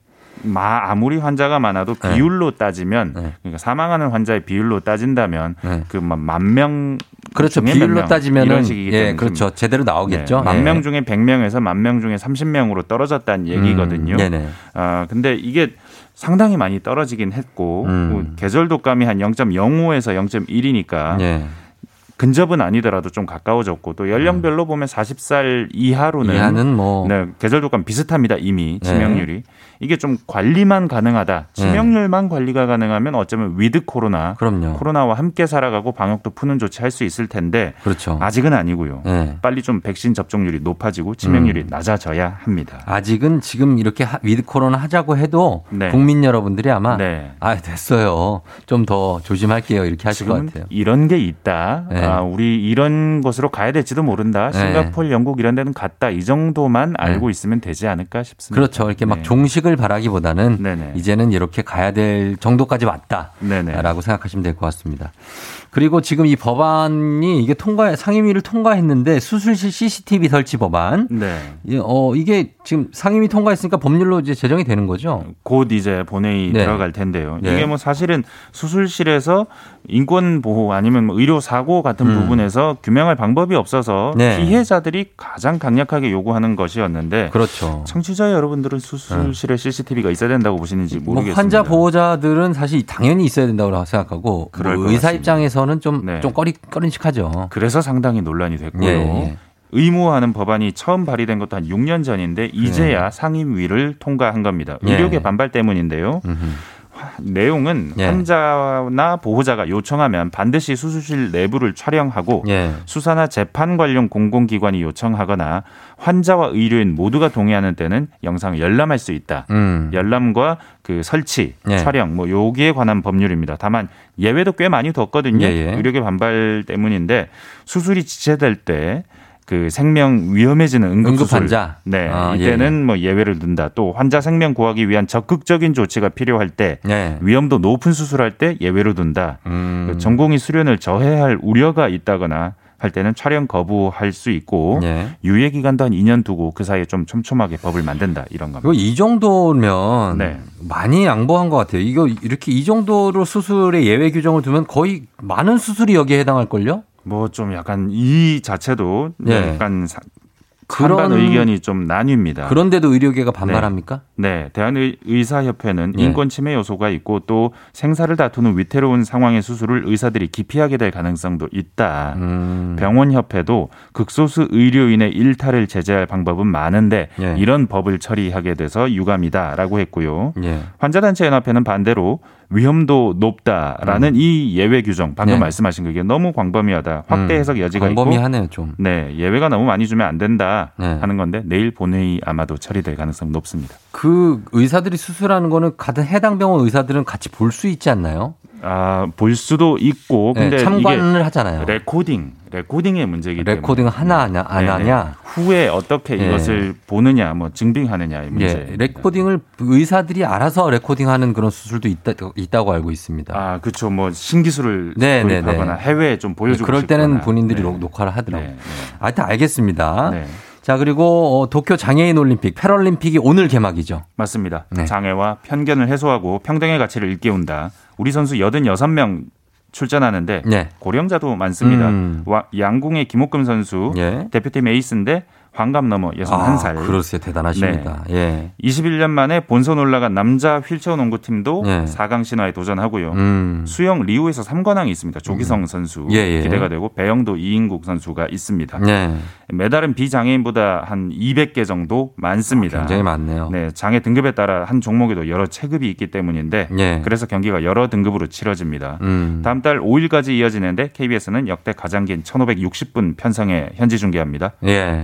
아무리 환자가 많아도 비율로 네. 따지면 네. 그러니까 사망하는 환자의 비율로 따진다면 네. 그 막 1만 명 그렇죠. 비율로 따지면 이런 식이기 때문에 예, 그렇죠. 제대로 나오겠죠. 네. 1만 명 중에 100명에서 1만 명 중에 30명으로 떨어졌다는 얘기거든요. 네네. 아, 근데 이게 상당히 많이 떨어지긴 했고 계절 독감이 한 0.05에서 0.1이니까 네. 근접은 아니더라도 좀 가까워졌고 또 연령별로 보면 40살 이하는 뭐 네, 계절 독감 비슷합니다. 이미 치명률이. 네. 이게 좀 관리만 가능하다. 치명률만 관리가 가능하면 어쩌면 위드 코로나, 그럼요. 코로나와 함께 살아가고 방역도 푸는 조치할 수 있을 텐데 그렇죠. 아직은 아니고요. 네. 빨리 좀 백신 접종률이 높아지고 치명률이 낮아져야 합니다. 아직은 지금 이렇게 위드 코로나 하자고 해도 네. 국민 여러분들이 아마 네. 아 됐어요. 좀 더 조심할게요. 이렇게 하실 것 같아요. 이런 게 있다. 네. 아, 우리 이런 곳으로 가야 될지도 모른다. 싱가포르, 네. 영국 이런 데는 갔다. 이 정도만 알고 네. 있으면 되지 않을까 싶습니다. 그렇죠. 이렇게 막 네. 종식을 바라기보다는 네네. 이제는 이렇게 가야 될 정도까지 왔다라고 네네. 생각하시면 될 것 같습니다. 그리고 지금 이 법안이 이게 상임위를 통과했는데 수술실 CCTV 설치 법안. 네. 이게 지금 상임위 통과했으니까 법률로 이제 제정이 되는 거죠? 곧 이제 본회의 네. 들어갈 텐데요. 네. 이게 뭐 사실은 수술실에서 인권 보호 아니면 뭐 의료 사고 같은 같은 부분에서 규명할 방법이 없어서 네. 피해자들이 가장 강력하게 요구하는 것이었는데 그렇죠. 청취자 여러분들은 수술실에 CCTV가 있어야 된다고 보시는지 모르겠습니다. 뭐 환자 보호자들은 사실 당연히 있어야 된다고 생각하고 뭐 의사 입장에서는 좀 꺼림칙하죠. 그래서 상당히 논란이 됐고요. 예. 의무화하는 법안이 처음 발의된 것도 한 6년 전인데 이제야 상임위를 통과한 겁니다. 의료계 반발 때문인데요. 내용은 환자나 보호자가 요청하면 반드시 수술실 내부를 촬영하고 수사나 재판 관련 공공기관이 요청하거나 환자와 의료인 모두가 동의하는 때는 영상을 열람할 수 있다. 열람과 그 설치, 촬영 뭐 여기에 관한 법률입니다. 다만 예외도 꽤 많이 뒀거든요. 의료계 반발 때문인데 수술이 지체될 때 그 생명 위험해지는 응급 환자. 네. 아, 이때는 뭐 예외를 둔다. 또 환자 생명 구하기 위한 적극적인 조치가 필요할 때 위험도 높은 수술할 때 예외를 둔다. 그 전공의 수련을 저해할 우려가 있다거나 할 때는 촬영 거부할 수 있고 유예 기간도 한 2년 두고 그 사이에 좀 촘촘하게 법을 만든다 이런 겁니다. 이 정도면 많이 양보한 것 같아요. 이거 이렇게 이 정도로 수술에 예외 규정을 두면 거의 많은 수술이 여기에 해당할걸요? 뭐 좀 약간 이 자체도 약간 반반 의견이 좀 나뉩니다. 그런데도 의료계가 반발합니까? 네. 대한의사협회는 인권침해 요소가 있고 또 생사를 다투는 위태로운 상황의 수술을 의사들이 기피하게 될 가능성도 있다. 병원협회도 극소수 의료인의 일탈을 제재할 방법은 많은데 이런 법을 처리하게 돼서 유감이다라고 했고요. 환자단체연합회는 반대로 위험도 높다라는 이 예외 규정 방금 말씀하신 그게 너무 광범위하다. 확대 해석 여지가 광범위하네요, 있고 좀. 네, 예외가 너무 많이 주면 안 된다 하는 건데 내일 본회의 아마도 처리될 가능성이 높습니다. 그 의사들이 수술하는 거는 같은 해당 병원 의사들은 같이 볼 수 있지 않나요? 아, 볼 수도 있고 근데 참관을 이게 하잖아요. 레코딩의 문제이기 때문에 레코딩 하나냐 안 하냐 후에 어떻게 이것을 보느냐 뭐 증빙하느냐의 문제. 레코딩을 의사들이 알아서 레코딩하는 그런 수술도 있다고 알고 있습니다. 아, 그렇죠. 뭐 신기술을 도입하거나 해외에 좀 보여주고 그럴 싶거나. 때는 본인들이 녹화를 하더라고요. 하여튼 알겠습니다. 네. 자, 그리고 도쿄 장애인 올림픽, 패럴림픽이 오늘 개막이죠. 맞습니다. 장애와 편견을 해소하고 평등의 가치를 일깨운다. 우리 선수 86명 출전하는데 고령자도 많습니다. 양궁의 김옥금 선수 대표팀 에이스인데 환갑 넘어 61살. 그러세요. 대단하십니다. 21년 만에 본선 올라간 남자 휠체어 농구팀도 4강 신화에 도전하고요. 수영 리우에서 3관왕이 있습니다. 조기성 선수 기대가 되고 배영도 이인국 선수가 있습니다. 메달은 비장애인보다 한 200개 정도 많습니다. 굉장히 많네요. 네, 장애 등급에 따라 한 종목에도 여러 체급이 있기 때문인데 그래서 경기가 여러 등급으로 치러집니다. 다음 달 5일까지 이어지는데 KBS는 역대 가장 긴 1560분 편성에 현지 중계합니다.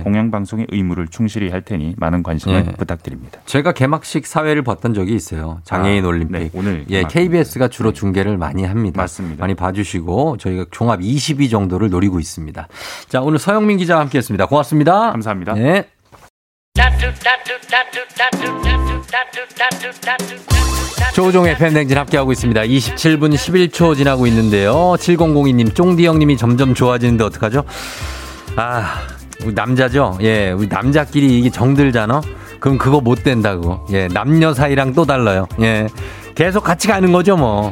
공영방 방송의 의무를 충실히 할 테니 많은 관심을 부탁드립니다. 제가 개막식 사회를 봤던 적이 있어요. 장애인 올림픽. 오늘 KBS가 주로 중계를 많이 합니다. 맞습니다. 많이 봐주시고 저희가 종합 20위 정도를 노리고 있습니다. 자, 오늘 서영민 기자와 함께했습니다. 고맙습니다. 감사합니다. 조우종의 팬댕진 함께하고 있습니다. 27분 11초 지나고 있는데요. 7002님, 쫑디 형님이 점점 좋아지는데 어떡하죠? 우리 남자죠? 우리 남자끼리 이게 정들잖아? 그럼 그거 못 된다고. 남녀 사이랑 또 달라요. 계속 같이 가는 거죠, 뭐.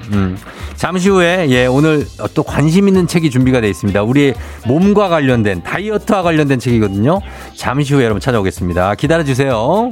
잠시 후에, 오늘 또 관심 있는 책이 준비가 되어 있습니다. 우리의 몸과 관련된, 다이어트와 관련된 책이거든요. 잠시 후에 여러분 찾아오겠습니다. 기다려주세요.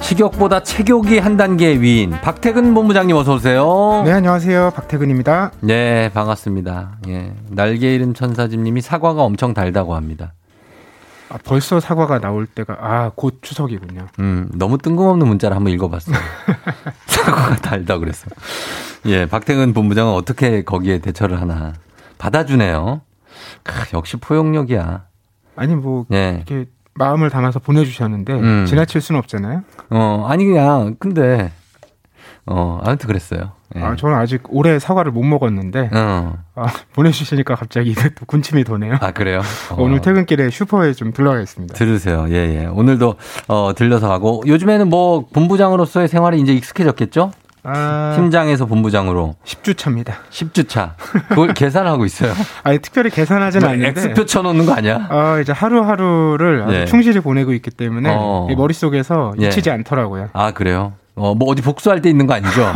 식욕보다 체격이 한 단계 위인 박태근 본부장님 어서 오세요. 네, 안녕하세요. 박태근입니다. 네, 반갑습니다. 날개 이름 천사집님이 사과가 엄청 달다고 합니다. 아, 벌써 사과가 나올 때가 아, 곧 추석이군요. 너무 뜬금없는 문자를 한번 읽어봤어요. 사과가 달다 그랬어. 예, 박태근 본부장은 어떻게 거기에 대처를 하나. 받아주네요. 크, 역시 포용력이야. 아니 뭐 예. 이렇게 마음을 담아서 보내주셨는데 지나칠 수는 없잖아요. 아니 그냥 근데 아무튼 그랬어요. 예. 아, 저는 아직 올해 사과를 못 먹었는데 아, 보내주시니까 갑자기 또 군침이 도네요. 아 그래요? 오늘 퇴근길에 슈퍼에 좀 들러가겠습니다. 들으세요. 예예. 예. 오늘도 들려서 가고 요즘에는 뭐 본부장으로서의 생활이 이제 익숙해졌겠죠? 아... 팀장에서 본부장으로 10주 차입니다. 10주 차. 그걸 계산하고 있어요. 아니 특별히 계산하진 않는데 X표 쳐놓는 거 아니야? 아 이제 하루하루를 예. 충실히 보내고 있기 때문에 머릿속에서 잊히지 예. 않더라고요. 아 그래요? 뭐 어디 복수할 때 있는 거 아니죠?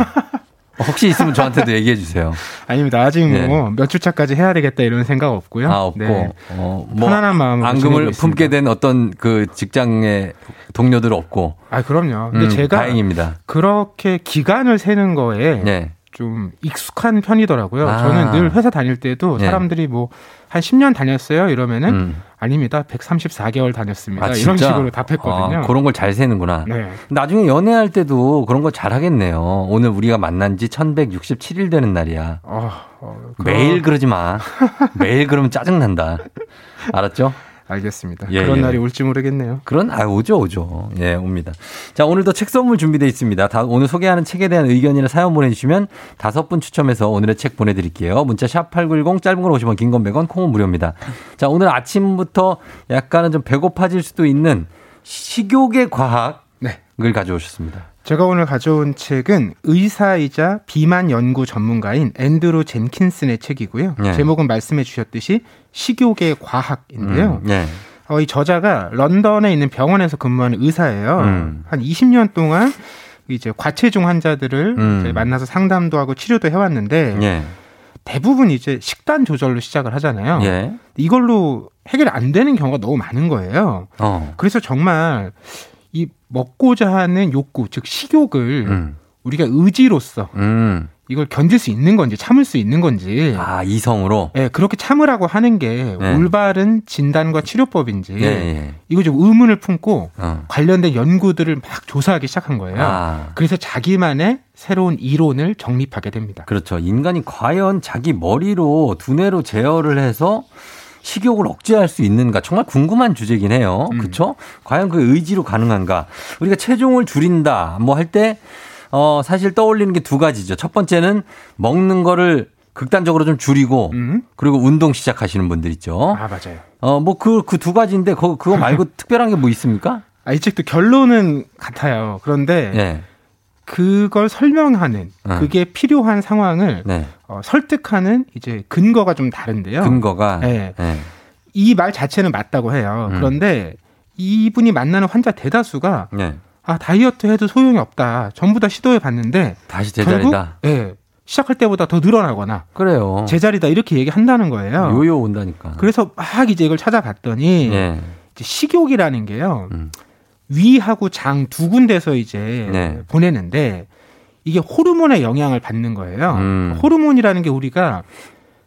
혹시 있으면 저한테도 얘기해 주세요. 아닙니다. 아직 네. 뭐 몇 주 차까지 해야 되겠다 이런 생각 없고요. 아 없고 네. 뭐 편안한 마음으로 앙금을 품게 된 어떤 그 직장의 동료들 없고. 아 그럼요. 근데 제가 다행입니다. 그렇게 기간을 세는 거에 네. 좀 익숙한 편이더라고요. 아. 저는 늘 회사 다닐 때도 사람들이 네. 뭐 한 10년 다녔어요 이러면은 아닙니다. 134개월 다녔습니다. 아, 이런 식으로 답했거든요. 아, 그런 걸 잘 세는구나. 네. 나중에 연애할 때도 그런 걸 잘하겠네요. 오늘 우리가 만난 지 1167일 되는 날이야. 매일 그러지 마. 매일 그러면 짜증난다. 알았죠? 알겠습니다. 예, 그런 예. 날이 올지 모르겠네요. 그런 아 오죠. 예, 옵니다. 자, 오늘도 책 선물 준비되어 있습니다. 오늘 소개하는 책에 대한 의견이나 사연 보내주시면 5분 추첨해서 오늘의 책 보내드릴게요. 문자 샵 8910 짧은 걸 50원, 긴 건 100원, 콩은 무료입니다. 자, 오늘 아침부터 약간은 좀 배고파질 수도 있는 식욕의 과학을 네. 가져오셨습니다. 제가 오늘 가져온 책은 의사이자 비만 연구 전문가인 앤드루 젠킨슨의 책이고요. 네. 제목은 말씀해 주셨듯이 식욕의 과학인데요. 네. 이 저자가 런던에 있는 병원에서 근무하는 의사예요. 한 20년 동안 이제 과체중 환자들을 이제 만나서 상담도 하고 치료도 해왔는데 네. 대부분 이제 식단 조절로 시작을 하잖아요. 네. 이걸로 해결이 안 되는 경우가 너무 많은 거예요. 그래서 정말 이 먹고자 하는 욕구, 즉 식욕을 우리가 의지로서 이걸 견딜 수 있는 건지 참을 수 있는 건지 아 이성으로? 네, 그렇게 참으라고 하는 게 네. 올바른 진단과 치료법인지 네. 이거 좀 의문을 품고 관련된 연구들을 막 조사하기 시작한 거예요. 아. 그래서 자기만의 새로운 이론을 정립하게 됩니다. 그렇죠. 인간이 과연 자기 머리로 두뇌로 제어를 해서 식욕을 억제할 수 있는가? 정말 궁금한 주제긴 해요. 그렇죠? 과연 그 의지로 가능한가? 우리가 체중을 줄인다 뭐 할 때 사실 떠올리는 게 두 가지죠. 첫 번째는 먹는 거를 극단적으로 좀 줄이고 그리고 운동 시작하시는 분들 있죠. 아 맞아요. 뭐 그 두 가지인데 그거 말고 특별한 게 뭐 있습니까? 아, 이 책도 결론은 같아요. 그런데 네. 그걸 설명하는 그게 필요한 상황을 네. 설득하는 이제 근거가 좀 다른데요. 근거가 네. 네. 이 말 자체는 맞다고 해요. 그런데 이분이 만나는 환자 대다수가 네. 아 다이어트 해도 소용이 없다. 전부 다 시도해 봤는데 다시 제자리다. 결국 네, 시작할 때보다 더 늘어나거나 그래요. 제자리다 이렇게 얘기한다는 거예요. 요요 온다니까. 그래서 막 이제 이걸 찾아봤더니 네. 이제 식욕이라는 게요. 위하고 장 두 군데서 이제 네. 보내는데 이게 호르몬의 영향을 받는 거예요. 호르몬이라는 게 우리가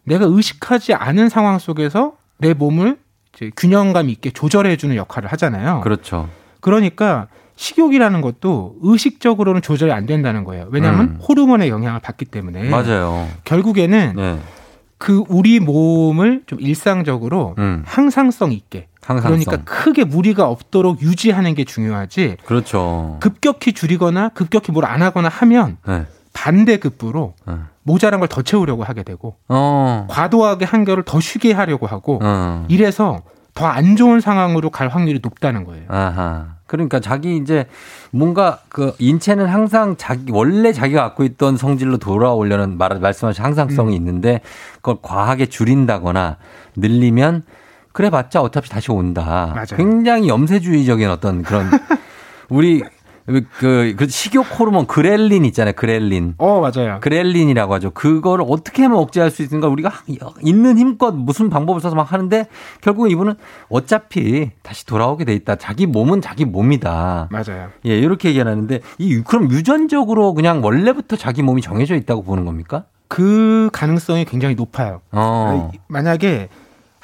내가 의식하지 않은 상황 속에서 내 몸을 이제 균형감 있게 조절해주는 역할을 하잖아요. 그렇죠. 그러니까 식욕이라는 것도 의식적으로는 조절이 안 된다는 거예요. 왜냐하면 호르몬의 영향을 받기 때문에. 맞아요. 결국에는 네. 그 우리 몸을 좀 일상적으로 항상성 있게. 항상성. 그러니까 크게 무리가 없도록 유지하는 게 중요하지. 그렇죠. 급격히 줄이거나 급격히 뭘 안 하거나 하면 네. 반대급부로 네. 모자란 걸 더 채우려고 하게 되고 과도하게 한결을 더 쉬게 하려고 하고 이래서 더 안 좋은 상황으로 갈 확률이 높다는 거예요. 아하. 그러니까 자기 이제 뭔가 그 인체는 항상 원래 자기가 갖고 있던 성질로 돌아오려는 말씀하신 항상성이 있는데 그걸 과하게 줄인다거나 늘리면 그래봤자 어차피 다시 온다. 맞아요. 굉장히 염세주의적인 어떤 그런 우리 그 식욕 호르몬 그렐린 있잖아요. 그렐린. 맞아요. 그렐린이라고 하죠. 그걸 어떻게 하면 억제할 수 있는가 우리가 있는 힘껏 무슨 방법을 써서 막 하는데 결국 이분은 어차피 다시 돌아오게 돼 있다. 자기 몸은 자기 몸이다. 맞아요. 예, 이렇게 얘기하는데 그럼 유전적으로 그냥 원래부터 자기 몸이 정해져 있다고 보는 겁니까? 그 가능성이 굉장히 높아요. 만약에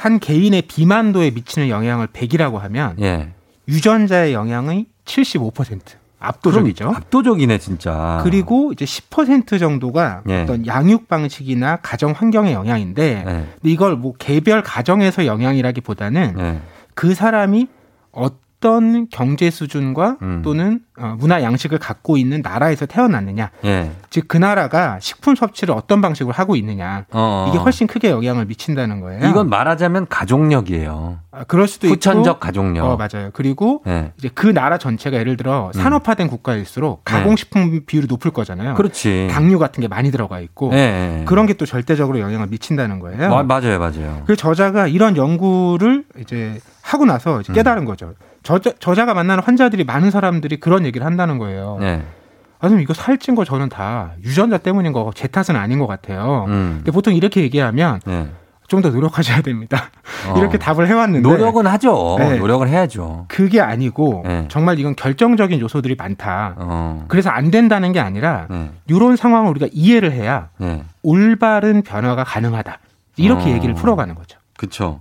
한 개인의 비만도에 미치는 영향을 100이라고 하면 예. 유전자의 영향이 75%. 압도적이죠. 압도적이네 진짜. 그리고 이제 10% 정도가 예. 어떤 양육 방식이나 가정 환경의 영향인데 예. 근데 이걸 뭐 개별 가정에서 영향이라기보다는 예. 그 사람이 어떤 경제 수준과 또는 문화 양식을 갖고 있는 나라에서 태어났느냐. 예. 즉 그 나라가 식품 섭취를 어떤 방식으로 하고 있느냐. 이게 훨씬 크게 영향을 미친다는 거예요. 이건 말하자면 가족력이에요. 아, 그럴 수도 있고. 후천적 가족력. 맞아요. 그리고 예. 이제 그 나라 전체가 예를 들어 산업화된 국가일수록 가공식품 비율이 높을 거잖아요. 그렇지. 당류 같은 게 많이 들어가 있고 예. 그런 게 또 절대적으로 영향을 미친다는 거예요. 맞아요. 맞아요. 그 저자가 이런 연구를 이제 하고 나서 이제 깨달은 거죠. 저자가 만나는 환자들이 많은 사람들이 그런 얘기를 한다는 거예요. 네. 아니, 이거 살찐 거 저는 다 유전자 때문인 거고 제 탓은 아닌 것 같아요. 근데 보통 이렇게 얘기하면 네. 좀 더 노력하셔야 됩니다. 이렇게 답을 해왔는데. 노력은 하죠. 네. 노력을 해야죠. 그게 아니고 네. 정말 이건 결정적인 요소들이 많다. 그래서 안 된다는 게 아니라 네. 이런 상황을 우리가 이해를 해야 네. 올바른 변화가 가능하다. 이렇게 얘기를 풀어가는 거죠. 그렇죠.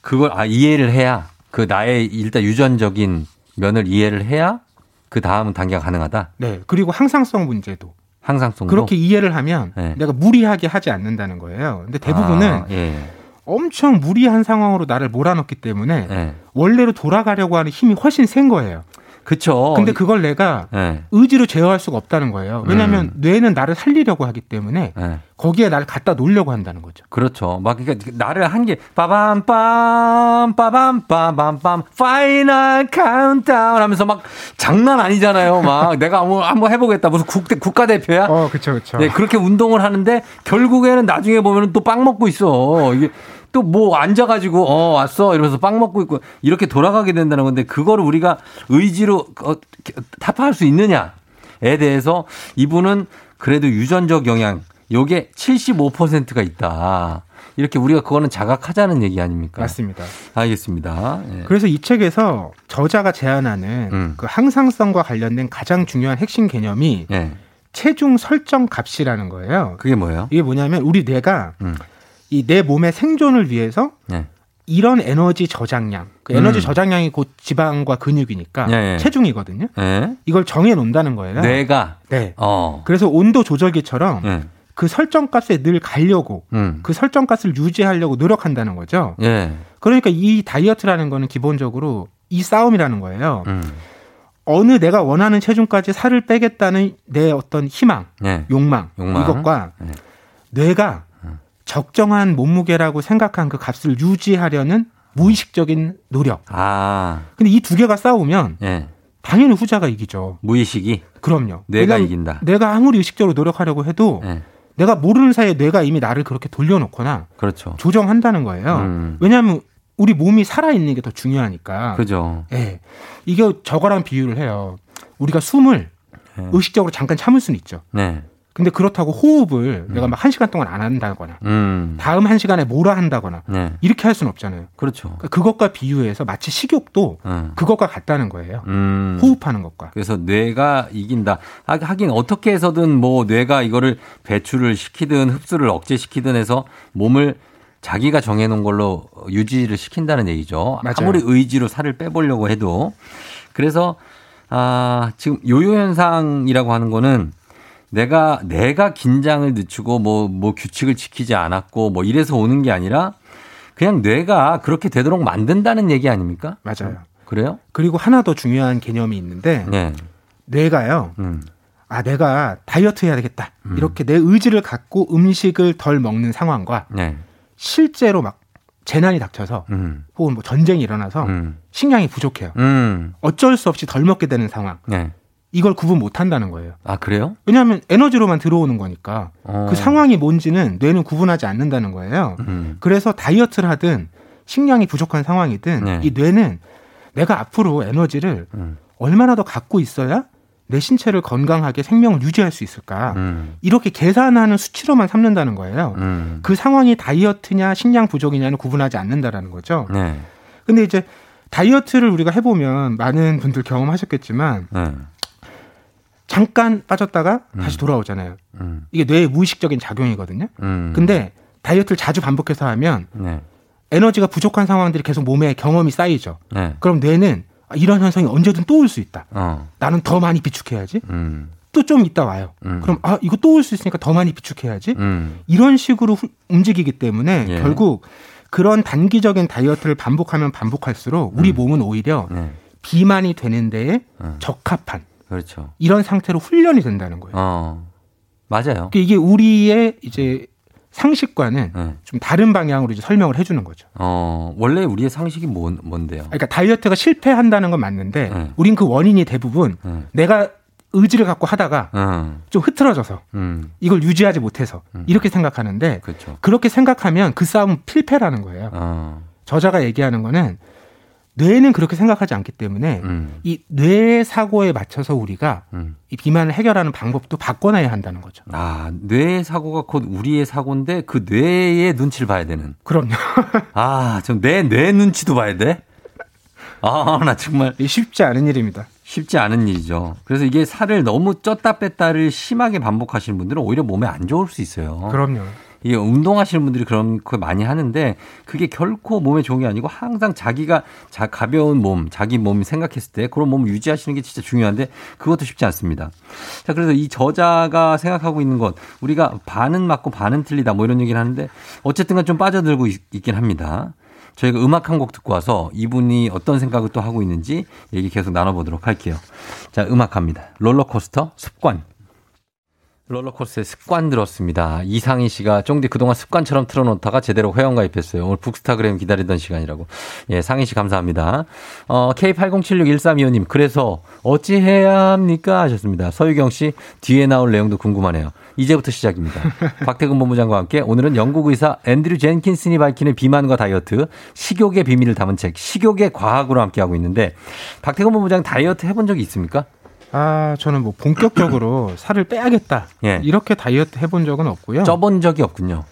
그걸 이해를 해야. 그 나의 일단 유전적인 면을 이해를 해야 그 다음 단계가 가능하다. 네. 그리고 항상성 문제도. 항상성도. 그렇게 이해를 하면 네. 내가 무리하게 하지 않는다는 거예요. 근데 대부분은 예. 엄청 무리한 상황으로 나를 몰아넣기 때문에 예. 원래로 돌아가려고 하는 힘이 훨씬 센 거예요. 그렇죠. 근데 그걸 내가 예. 의지로 제어할 수가 없다는 거예요. 왜냐하면 뇌는 나를 살리려고 하기 때문에 예. 거기에 나를 갖다 놓으려고 한다는 거죠. 그렇죠. 막 그러니까 나를 한 게 빠밤빰 빠밤빰빰빰 파이널 카운트다운 하면서 막 장난 아니잖아요. 막 내가 한번 해보겠다. 무슨 국가대표야? 그렇죠, 그렇죠. 네, 그렇게 운동을 하는데 결국에는 나중에 보면은 또 빵 먹고 있어. 이게 또 뭐 앉아가지고 왔어 이러면서 빵 먹고 있고 이렇게 돌아가게 된다는 건데 그거를 우리가 의지로 타파할 수 있느냐에 대해서 이분은 그래도 유전적 영향. 요게 75%가 있다. 이렇게 우리가 그거는 자각하자는 얘기 아닙니까? 맞습니다. 알겠습니다. 예. 그래서 이 책에서 저자가 제안하는 그 항상성과 관련된 가장 중요한 핵심 개념이 예. 체중 설정 값이라는 거예요. 그게 뭐예요? 이게 뭐냐면 우리 뇌가 이 내 몸의 생존을 위해서 예. 이런 에너지 저장량, 그 에너지 저장량이 곧 지방과 근육이니까 예. 체중이거든요. 예. 이걸 정해놓는다는 거예요. 뇌가? 네. 그래서 온도 조절기처럼 예. 그 설정값에 늘 가려고 그 설정값을 유지하려고 노력한다는 거죠. 예. 그러니까 이 다이어트라는 거는 기본적으로 이 싸움이라는 거예요. 어느 내가 원하는 체중까지 살을 빼겠다는 내 어떤 희망, 예. 욕망 이것과 예. 뇌가 적정한 몸무게라고 생각한 그 값을 유지하려는 무의식적인 노력. 근데 이 두 개가 싸우면 예. 당연히 후자가 이기죠. 무의식이? 그럼요. 뇌가 이긴다. 내가 아무리 의식적으로 노력하려고 해도 예. 내가 모르는 사이에 뇌가 이미 나를 그렇게 돌려놓거나 그렇죠. 조정한다는 거예요. 왜냐하면 우리 몸이 살아있는 게 더 중요하니까. 그죠. 예. 이게 저거랑 비유를 해요. 우리가 숨을 의식적으로 잠깐 참을 수는 있죠. 네. 근데 그렇다고 호흡을 내가 막 1시간 동안 안 한다거나 다음 1시간에 몰아 한다거나 네. 이렇게 할 수는 없잖아요. 그렇죠. 그러니까 그것과 비유해서 마치 식욕도 그것과 같다는 거예요. 호흡하는 것과. 그래서 뇌가 이긴다. 하긴 어떻게 해서든 뭐 뇌가 이거를 배출을 시키든 흡수를 억제시키든 해서 몸을 자기가 정해놓은 걸로 유지를 시킨다는 얘기죠. 맞아요. 아무리 의지로 살을 빼보려고 해도. 그래서 지금 요요현상이라고 하는 거는 내가 긴장을 늦추고 뭐 규칙을 지키지 않았고 뭐 이래서 오는 게 아니라 그냥 뇌가 그렇게 되도록 만든다는 얘기 아닙니까? 맞아요. 그래요? 그리고 하나 더 중요한 개념이 있는데 네. 뇌가요. 내가 다이어트 해야 되겠다. 이렇게 내 의지를 갖고 음식을 덜 먹는 상황과 네. 실제로 막 재난이 닥쳐서 혹은 뭐 전쟁이 일어나서 식량이 부족해요. 어쩔 수 없이 덜 먹게 되는 상황. 네. 이걸 구분 못한다는 거예요. 그래요? 왜냐하면 에너지로만 들어오는 거니까 그 상황이 뭔지는 뇌는 구분하지 않는다는 거예요. 그래서 다이어트를 하든 식량이 부족한 상황이든 네. 이 뇌는 내가 앞으로 에너지를 얼마나 더 갖고 있어야 내 신체를 건강하게 생명을 유지할 수 있을까 이렇게 계산하는 수치로만 삼는다는 거예요. 그 상황이 다이어트냐 식량 부족이냐는 구분하지 않는다라는 거죠. 네. 근데 이제 다이어트를 우리가 해보면 많은 분들 경험하셨겠지만 잠깐 빠졌다가 다시 돌아오잖아요. 이게 뇌의 무의식적인 작용이거든요. 근데 다이어트를 자주 반복해서 하면 네. 에너지가 부족한 상황들이 계속 몸에 경험이 쌓이죠. 네. 그럼 뇌는 이런 현상이 언제든 또 올 수 있다. 나는 더 많이 비축해야지. 또 좀 있다 와요. 그럼 아 이거 또 올 수 있으니까 더 많이 비축해야지. 이런 식으로 움직이기 때문에 예. 결국 그런 단기적인 다이어트를 반복하면 반복할수록 우리 몸은 오히려 네. 비만이 되는 데에 적합한 그렇죠. 이런 상태로 훈련이 된다는 거예요. 맞아요. 그러니까 이게 우리의 이제 상식과는 좀 다른 방향으로 이제 설명을 해주는 거죠. 원래 우리의 상식이 뭔데요? 그러니까 다이어트가 실패한다는 건 맞는데 우린 그 원인이 대부분 내가 의지를 갖고 하다가 좀 흐트러져서 이걸 유지하지 못해서 이렇게 생각하는데 그렇죠. 그렇게 생각하면 그 싸움은 필패라는 거예요. 저자가 얘기하는 거는 뇌는 그렇게 생각하지 않기 때문에 이 뇌의 사고에 맞춰서 우리가 이 비만을 해결하는 방법도 바꿔놔야 한다는 거죠. 아, 뇌의 사고가 곧 우리의 사고인데 그 뇌의 눈치를 봐야 되는. 그럼요. 아, 좀 뇌 눈치도 봐야 돼? 아, 나 정말. 쉽지 않은 일입니다. 쉽지 않은 일이죠. 그래서 이게 살을 너무 쪘다 뺐다를 심하게 반복하시는 분들은 오히려 몸에 안 좋을 수 있어요. 그럼요. 이게 운동하시는 분들이 그런 거 많이 하는데 그게 결코 몸에 좋은 게 아니고 항상 자기가 가벼운 몸, 자기 몸 생각했을 때 그런 몸을 유지하시는 게 진짜 중요한데 그것도 쉽지 않습니다. 자, 그래서 이 저자가 생각하고 있는 것 우리가 반은 맞고 반은 틀리다 뭐 이런 얘기를 하는데 어쨌든 좀 빠져들고 있긴 합니다. 저희가 음악 한 곡 듣고 와서 이분이 어떤 생각을 또 하고 있는지 얘기 계속 나눠보도록 할게요. 자, 음악 갑니다. 롤러코스터 습관. 롤러코스터의 습관 들었습니다. 이상희 씨가 쫑디 그동안 습관처럼 틀어놓다가 제대로 회원가입했어요. 오늘 북스타그램 기다리던 시간이라고. 예, 상희 씨 감사합니다. K80761325님 그래서 어찌해야 합니까 하셨습니다. 서유경 씨 뒤에 나올 내용도 궁금하네요. 이제부터 시작입니다. 박태근 본부장과 함께 오늘은 영국 의사 앤드류 젠킨슨이 밝히는 비만과 다이어트, 식욕의 비밀을 담은 책 식욕의 과학으로 함께하고 있는데 박태근 본부장 다이어트 해본 적이 있습니까? 아, 저는 뭐 본격적으로 살을 빼야겠다. 예. 이렇게 다이어트 해본 적은 없고요. 쪄본 적이 없군요.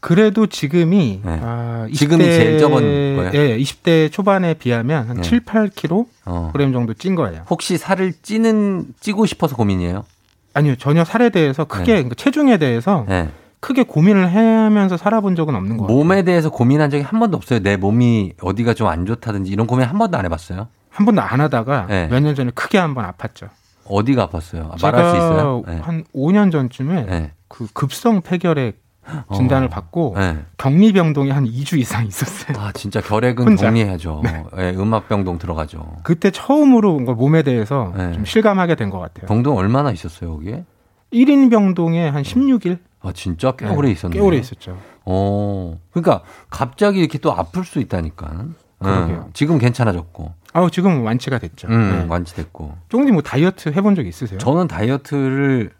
그래도 지금이 예. 아, 20대, 지금이 제일 쪄본 거예요? 예, 20대 초반에 비하면 한 예. 7, 8kg 정도 찐 거예요. 혹시 살을 찌고 싶어서 고민이에요? 아니요. 전혀 살에 대해서 크게 예. 그러니까 체중에 대해서 예. 크게 고민을 하면서 살아본 적은 없는 것 같아요. 몸에 대해서 고민한 적이 한 번도 없어요? 내 몸이 어디가 좀 안 좋다든지 이런 고민 한 번도 안 해봤어요? 한 번도 안 하다가 예. 몇 년 전에 크게 한 번 아팠죠. 어디가 아팠어요? 말할 수 있어요? 제가 한 5년 전쯤에 네. 그 급성 폐결핵 진단을 받고 네. 격리병동이 한 2주 이상 있었어요. 아, 진짜 결핵은 혼자. 격리해야죠. 네. 네, 음압병동 들어가죠. 그때 처음으로 뭔가 몸에 대해서 네. 좀 실감하게 된 것 같아요. 병동 얼마나 있었어요, 거기에? 1인 병동에 한 16일? 아, 진짜? 꽤 네. 오래 있었네요. 꽤 오래 있었죠. 그러니까 갑자기 이렇게 또 아플 수 있다니까. 그러게요. 지금 괜찮아졌고. 아우, 지금 완치가 됐죠. 네. 완치됐고. 쫑님 뭐 다이어트 해본 적 있으세요? 저는 다이어트를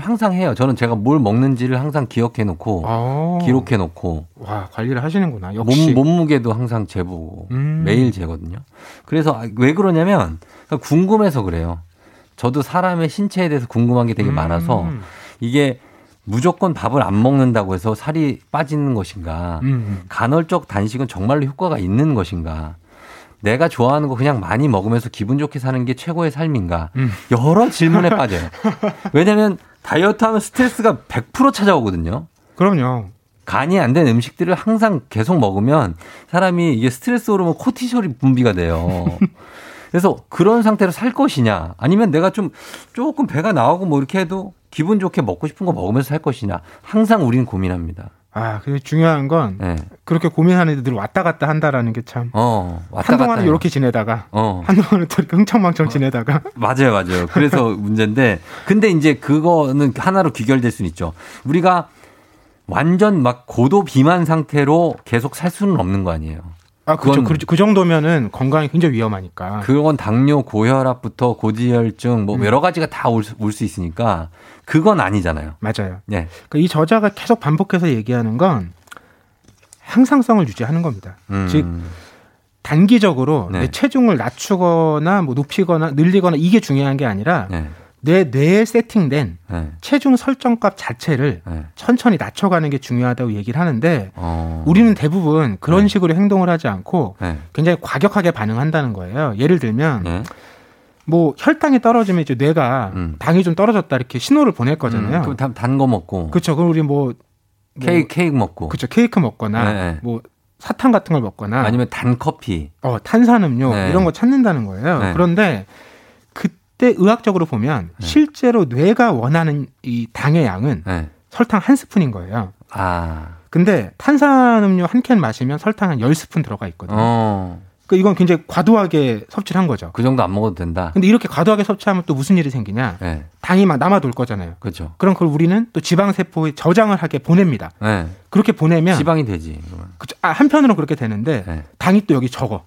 항상 해요. 저는 제가 뭘 먹는지를 항상 기억해놓고 기록해놓고. 와, 관리를 하시는구나. 역시. 몸무게도 항상 재보고 매일 재거든요. 그래서 왜 그러냐면 궁금해서 그래요. 저도 사람의 신체에 대해서 궁금한 게 되게 많아서 이게. 무조건 밥을 안 먹는다고 해서 살이 빠지는 것인가 간헐적 단식은 정말로 효과가 있는 것인가 내가 좋아하는 거 그냥 많이 먹으면서 기분 좋게 사는 게 최고의 삶인가 여러 질문에 빠져요. 왜냐하면 다이어트하면 스트레스가 100% 찾아오거든요. 그럼요. 간이 안 된 음식들을 항상 계속 먹으면 사람이 이게 스트레스 호르몬 코티솔이 분비가 돼요. 그래서 그런 상태로 살 것이냐 아니면 내가 조금 배가 나오고 뭐 이렇게 해도 기분 좋게 먹고 싶은 거 먹으면서 살 것이냐 항상 우리는 고민합니다. 아, 그게 중요한 건 네. 그렇게 고민하는 애들 왔다 갔다 한다라는 게 참. 한동안은 이렇게 지내다가 한동안은 또 흥청망청 지내다가. 맞아요. 그래서 문제인데 근데 이제 그거는 하나로 귀결될 수는 있죠. 우리가 완전 막 고도 비만 상태로 계속 살 수는 없는 거 아니에요. 아, 그렇죠. 그 정도면은 건강이 굉장히 위험하니까. 그건 당뇨, 고혈압부터 고지혈증, 뭐 여러 가지가 다 올 수 있으니까 그건 아니잖아요. 맞아요. 네. 그러니까 이 저자가 계속 반복해서 얘기하는 건 항상성을 유지하는 겁니다. 즉 단기적으로 네. 내 체중을 낮추거나 뭐 높이거나 늘리거나 이게 중요한 게 아니라 네. 내 뇌에 세팅된 체중 설정값 자체를 천천히 낮춰가는 게 중요하다고 얘기를 하는데 우리는 대부분 그런 식으로 행동을 하지 않고 굉장히 과격하게 반응한다는 거예요. 예를 들면 뭐 혈당이 떨어지면 이제 뇌가 당이 좀 떨어졌다 이렇게 신호를 보낼 거잖아요. 그럼 단 거 먹고. 그렇죠. 그럼 우리 뭐 뭐 케이크 먹고. 그렇죠. 케이크 먹거나 네. 뭐 사탕 같은 걸 먹거나 아니면 단 커피. 탄산음료 네. 이런 거 찾는다는 거예요. 네. 그런데 그때 의학적으로 보면 네. 실제로 뇌가 원하는 이 당의 양은 네. 설탕 한 스푼인 거예요. 아. 근데 탄산음료 한 캔 마시면 설탕 한 10스푼 들어가 있거든요. 그러니까 이건 굉장히 과도하게 섭취를 한 거죠. 그 정도 안 먹어도 된다. 근데 이렇게 과도하게 섭취하면 또 무슨 일이 생기냐. 네. 당이 막 남아돌 거잖아요. 그렇죠. 그럼 그걸 우리는 또 지방세포에 저장을 하게 보냅니다. 네. 그렇게 보내면. 지방이 되지. 그렇죠. 아, 한편으로는 그렇게 되는데 네. 당이 또 여기 적어.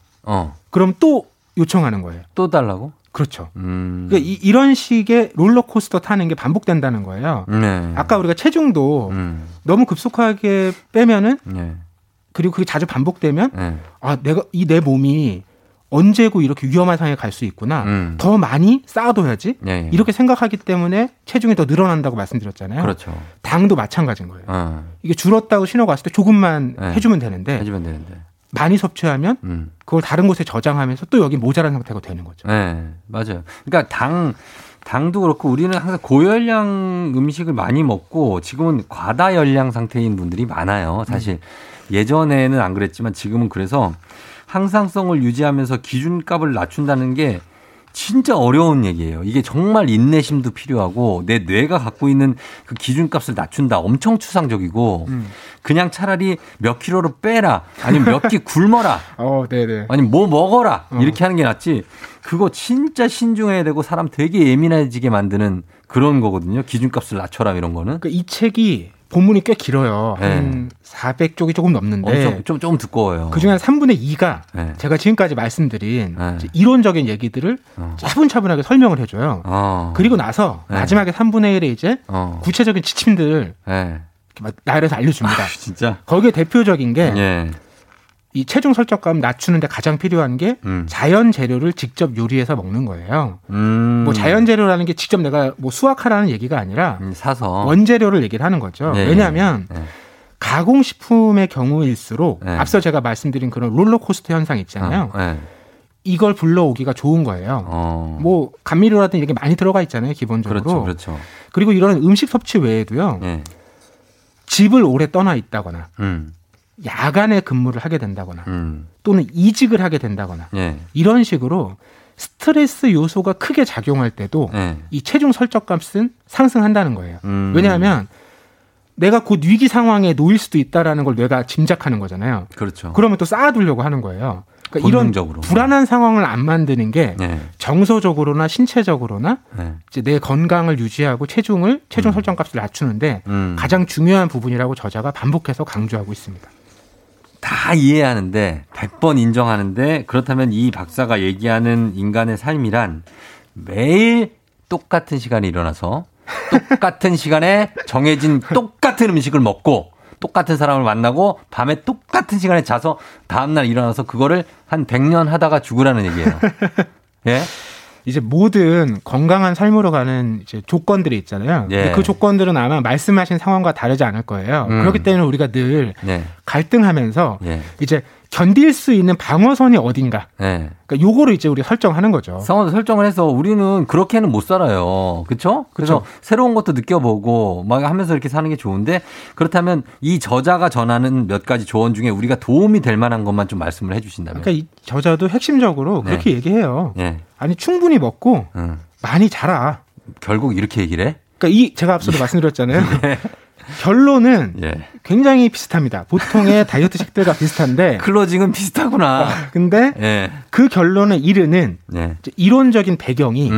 그럼 또 요청하는 거예요. 또 달라고? 그렇죠. 그러니까 이런 식의 롤러코스터 타는 게 반복된다는 거예요. 네. 아까 우리가 체중도 너무 급속하게 빼면은 네. 그리고 그게 자주 반복되면 네. 아, 내 몸이 언제고 이렇게 위험한 상황에 갈 수 있구나. 더 많이 쌓아둬야지. 네. 이렇게 생각하기 때문에 체중이 더 늘어난다고 말씀드렸잖아요. 그렇죠. 당도 마찬가지인 거예요. 이게 줄었다고 신호가 왔을 때 조금만 네. 해주면 되는데. 많이 섭취하면 그걸 다른 곳에 저장하면서 또 여기 모자란 상태가 되는 거죠. 네, 맞아요. 그러니까 당도 그렇고 우리는 항상 고열량 음식을 많이 먹고 지금은 과다열량 상태인 분들이 많아요. 사실 예전에는 안 그랬지만 지금은 그래서 항상성을 유지하면서 기준값을 낮춘다는 게 진짜 어려운 얘기예요. 이게 정말 인내심도 필요하고 내 뇌가 갖고 있는 그 기준값을 낮춘다. 엄청 추상적이고 그냥 차라리 몇 킬로로 빼라. 아니면 몇 끼 굶어라. 네네. 아니면 뭐 먹어라. 이렇게 하는 게 낫지. 그거 진짜 신중해야 되고 사람 되게 예민해지게 만드는 그런 거거든요. 기준값을 낮춰라 이런 거는. 그러니까 이 책이 본문이 꽤 길어요. 네. 한 400쪽이 조금 넘는데 좀 두꺼워요. 그중에 3분의 2가 네. 제가 지금까지 말씀드린 네. 이론적인 얘기들을 차분차분하게 설명을 해줘요. 그리고 나서 네. 마지막에 3분의 1에 이제 구체적인 지침들을 네. 나열해서 알려줍니다. 아, 진짜? 거기에 대표적인 게 네. 이 체중 설정감 낮추는데 가장 필요한 게 자연 재료를 직접 요리해서 먹는 거예요. 뭐 자연 재료라는 게 직접 내가 뭐 수확하라는 얘기가 아니라 사서 원재료를 얘기를 하는 거죠. 네. 왜냐하면 네. 가공식품의 경우일수록 네. 앞서 제가 말씀드린 그런 롤러코스터 현상 있잖아요. 네. 이걸 불러오기가 좋은 거예요. 뭐 감미료라든지 이렇게 많이 들어가 있잖아요. 기본적으로. 그렇죠. 그리고 이런 음식 섭취 외에도요. 네. 집을 오래 떠나 있다거나 야간에 근무를 하게 된다거나 또는 이직을 하게 된다거나 예. 이런 식으로 스트레스 요소가 크게 작용할 때도 예. 이 체중 설정값은 상승한다는 거예요. 왜냐하면 내가 곧 위기 상황에 놓일 수도 있다는 걸 뇌가 짐작하는 거잖아요. 그렇죠. 그러면 또 쌓아두려고 하는 거예요. 그러니까 본능적으로. 이런 불안한 상황을 안 만드는 게 예. 정서적으로나 신체적으로나 예. 이제 내 건강을 유지하고 체중 설정값을 낮추는데 가장 중요한 부분이라고 저자가 반복해서 강조하고 있습니다. 다 이해하는데 100번 인정하는데 그렇다면 이 박사가 얘기하는 인간의 삶이란 매일 똑같은 시간에 일어나서 똑같은 시간에 정해진 똑같은 음식을 먹고 똑같은 사람을 만나고 밤에 똑같은 시간에 자서 다음날 일어나서 그거를 한 100년 하다가 죽으라는 얘기예요. 예? 이제 모든 건강한 삶으로 가는 이제 조건들이 있잖아요. 예. 그 조건들은 아마 말씀하신 상황과 다르지 않을 거예요. 그렇기 때문에 우리가 늘 예. 갈등하면서 예. 이제 견딜 수 있는 방어선이 어딘가. 예. 그러니까 요거를 이제 우리가 설정하는 거죠. 상황을 설정을 해서 우리는 그렇게는 못 살아요. 그렇죠? 그래서 새로운 것도 느껴보고 막 하면서 이렇게 사는 게 좋은데 그렇다면 이 저자가 전하는 몇 가지 조언 중에 우리가 도움이 될 만한 것만 좀 말씀을 해 주신다면. 그러니까 이 저자도 핵심적으로 그렇게 네. 얘기해요. 네. 아니 충분히 먹고 많이 자라. 결국 이렇게 얘기를 해? 그러니까 이 제가 앞서도 말씀드렸잖아요. 네. 결론은 예. 굉장히 비슷합니다. 보통의 다이어트식들과 비슷한데 클로징은 비슷하구나. 근데 예. 그 결론에 이르는 예. 이론적인 배경이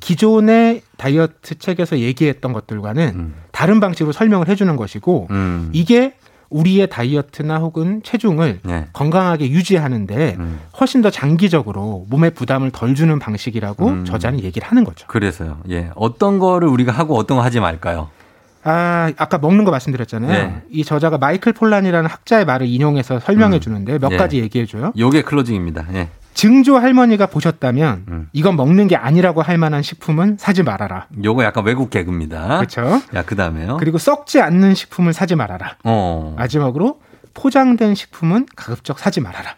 기존의 다이어트 책에서 얘기했던 것들과는 다른 방식으로 설명을 해주는 것이고 이게 우리의 다이어트나 혹은 체중을 예. 건강하게 유지하는 데 훨씬 더 장기적으로 몸에 부담을 덜 주는 방식이라고 저자는 얘기를 하는 거죠. 그래서요. 예. 어떤 거를 우리가 하고 어떤 거 하지 말까요? 아까 먹는 거 말씀드렸잖아요. 네. 이 저자가 마이클 폴란이라는 학자의 말을 인용해서 설명해 주는데 몇 네. 가지 얘기해 줘요. 요게 클로징입니다. 네. 증조 할머니가 보셨다면 이건 먹는 게 아니라고 할 만한 식품은 사지 말아라. 요거 약간 외국 개그입니다. 그렇죠. 야, 그다음에요. 그리고 썩지 않는 식품을 사지 말아라. 마지막으로 포장된 식품은 가급적 사지 말아라.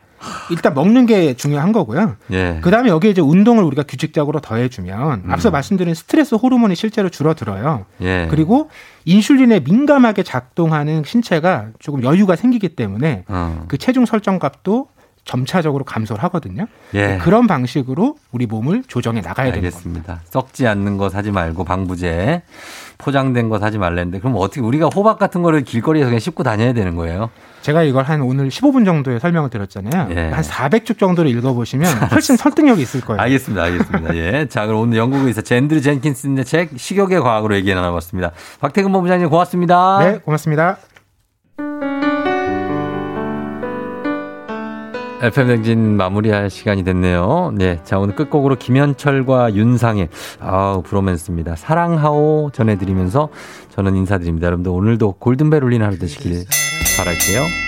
일단 먹는 게 중요한 거고요. 예. 그다음에 여기에 이제 운동을 우리가 규칙적으로 더해주면 앞서 말씀드린 스트레스 호르몬이 실제로 줄어들어요. 예. 그리고 인슐린에 민감하게 작동하는 신체가 조금 여유가 생기기 때문에 그 체중 설정값도 점차적으로 감소를 하거든요. 예. 그런 방식으로 우리 몸을 조정해 나가야 되는 겁니다. 알겠습니다. 썩지 않는 거 사지 말고 방부제, 포장된 거 사지 말랬는데 그럼 어떻게 우리가 호박 같은 거를 길거리에서 그냥 씹고 다녀야 되는 거예요? 제가 이걸 한 오늘 15분 정도의 설명을 드렸잖아요. 예. 한 400쪽 정도를 읽어보시면 훨씬 설득력이 있을 거예요. 알겠습니다. 알겠습니다. 예. 자, 그럼 오늘 영국 의사 젠드르 젠킨슨의 책 식욕의 과학으로 얘기 나눠봤습니다. 박태근 본부장님 고맙습니다. 네, 고맙습니다. FM 댕진 마무리할 시간이 됐네요. 네, 자 오늘 끝곡으로 김현철과 윤상의 브로맨스입니다. 사랑하오 전해드리면서 저는 인사드립니다. 여러분들 오늘도 골든벨 울리는 하루 되시길 바랄게요.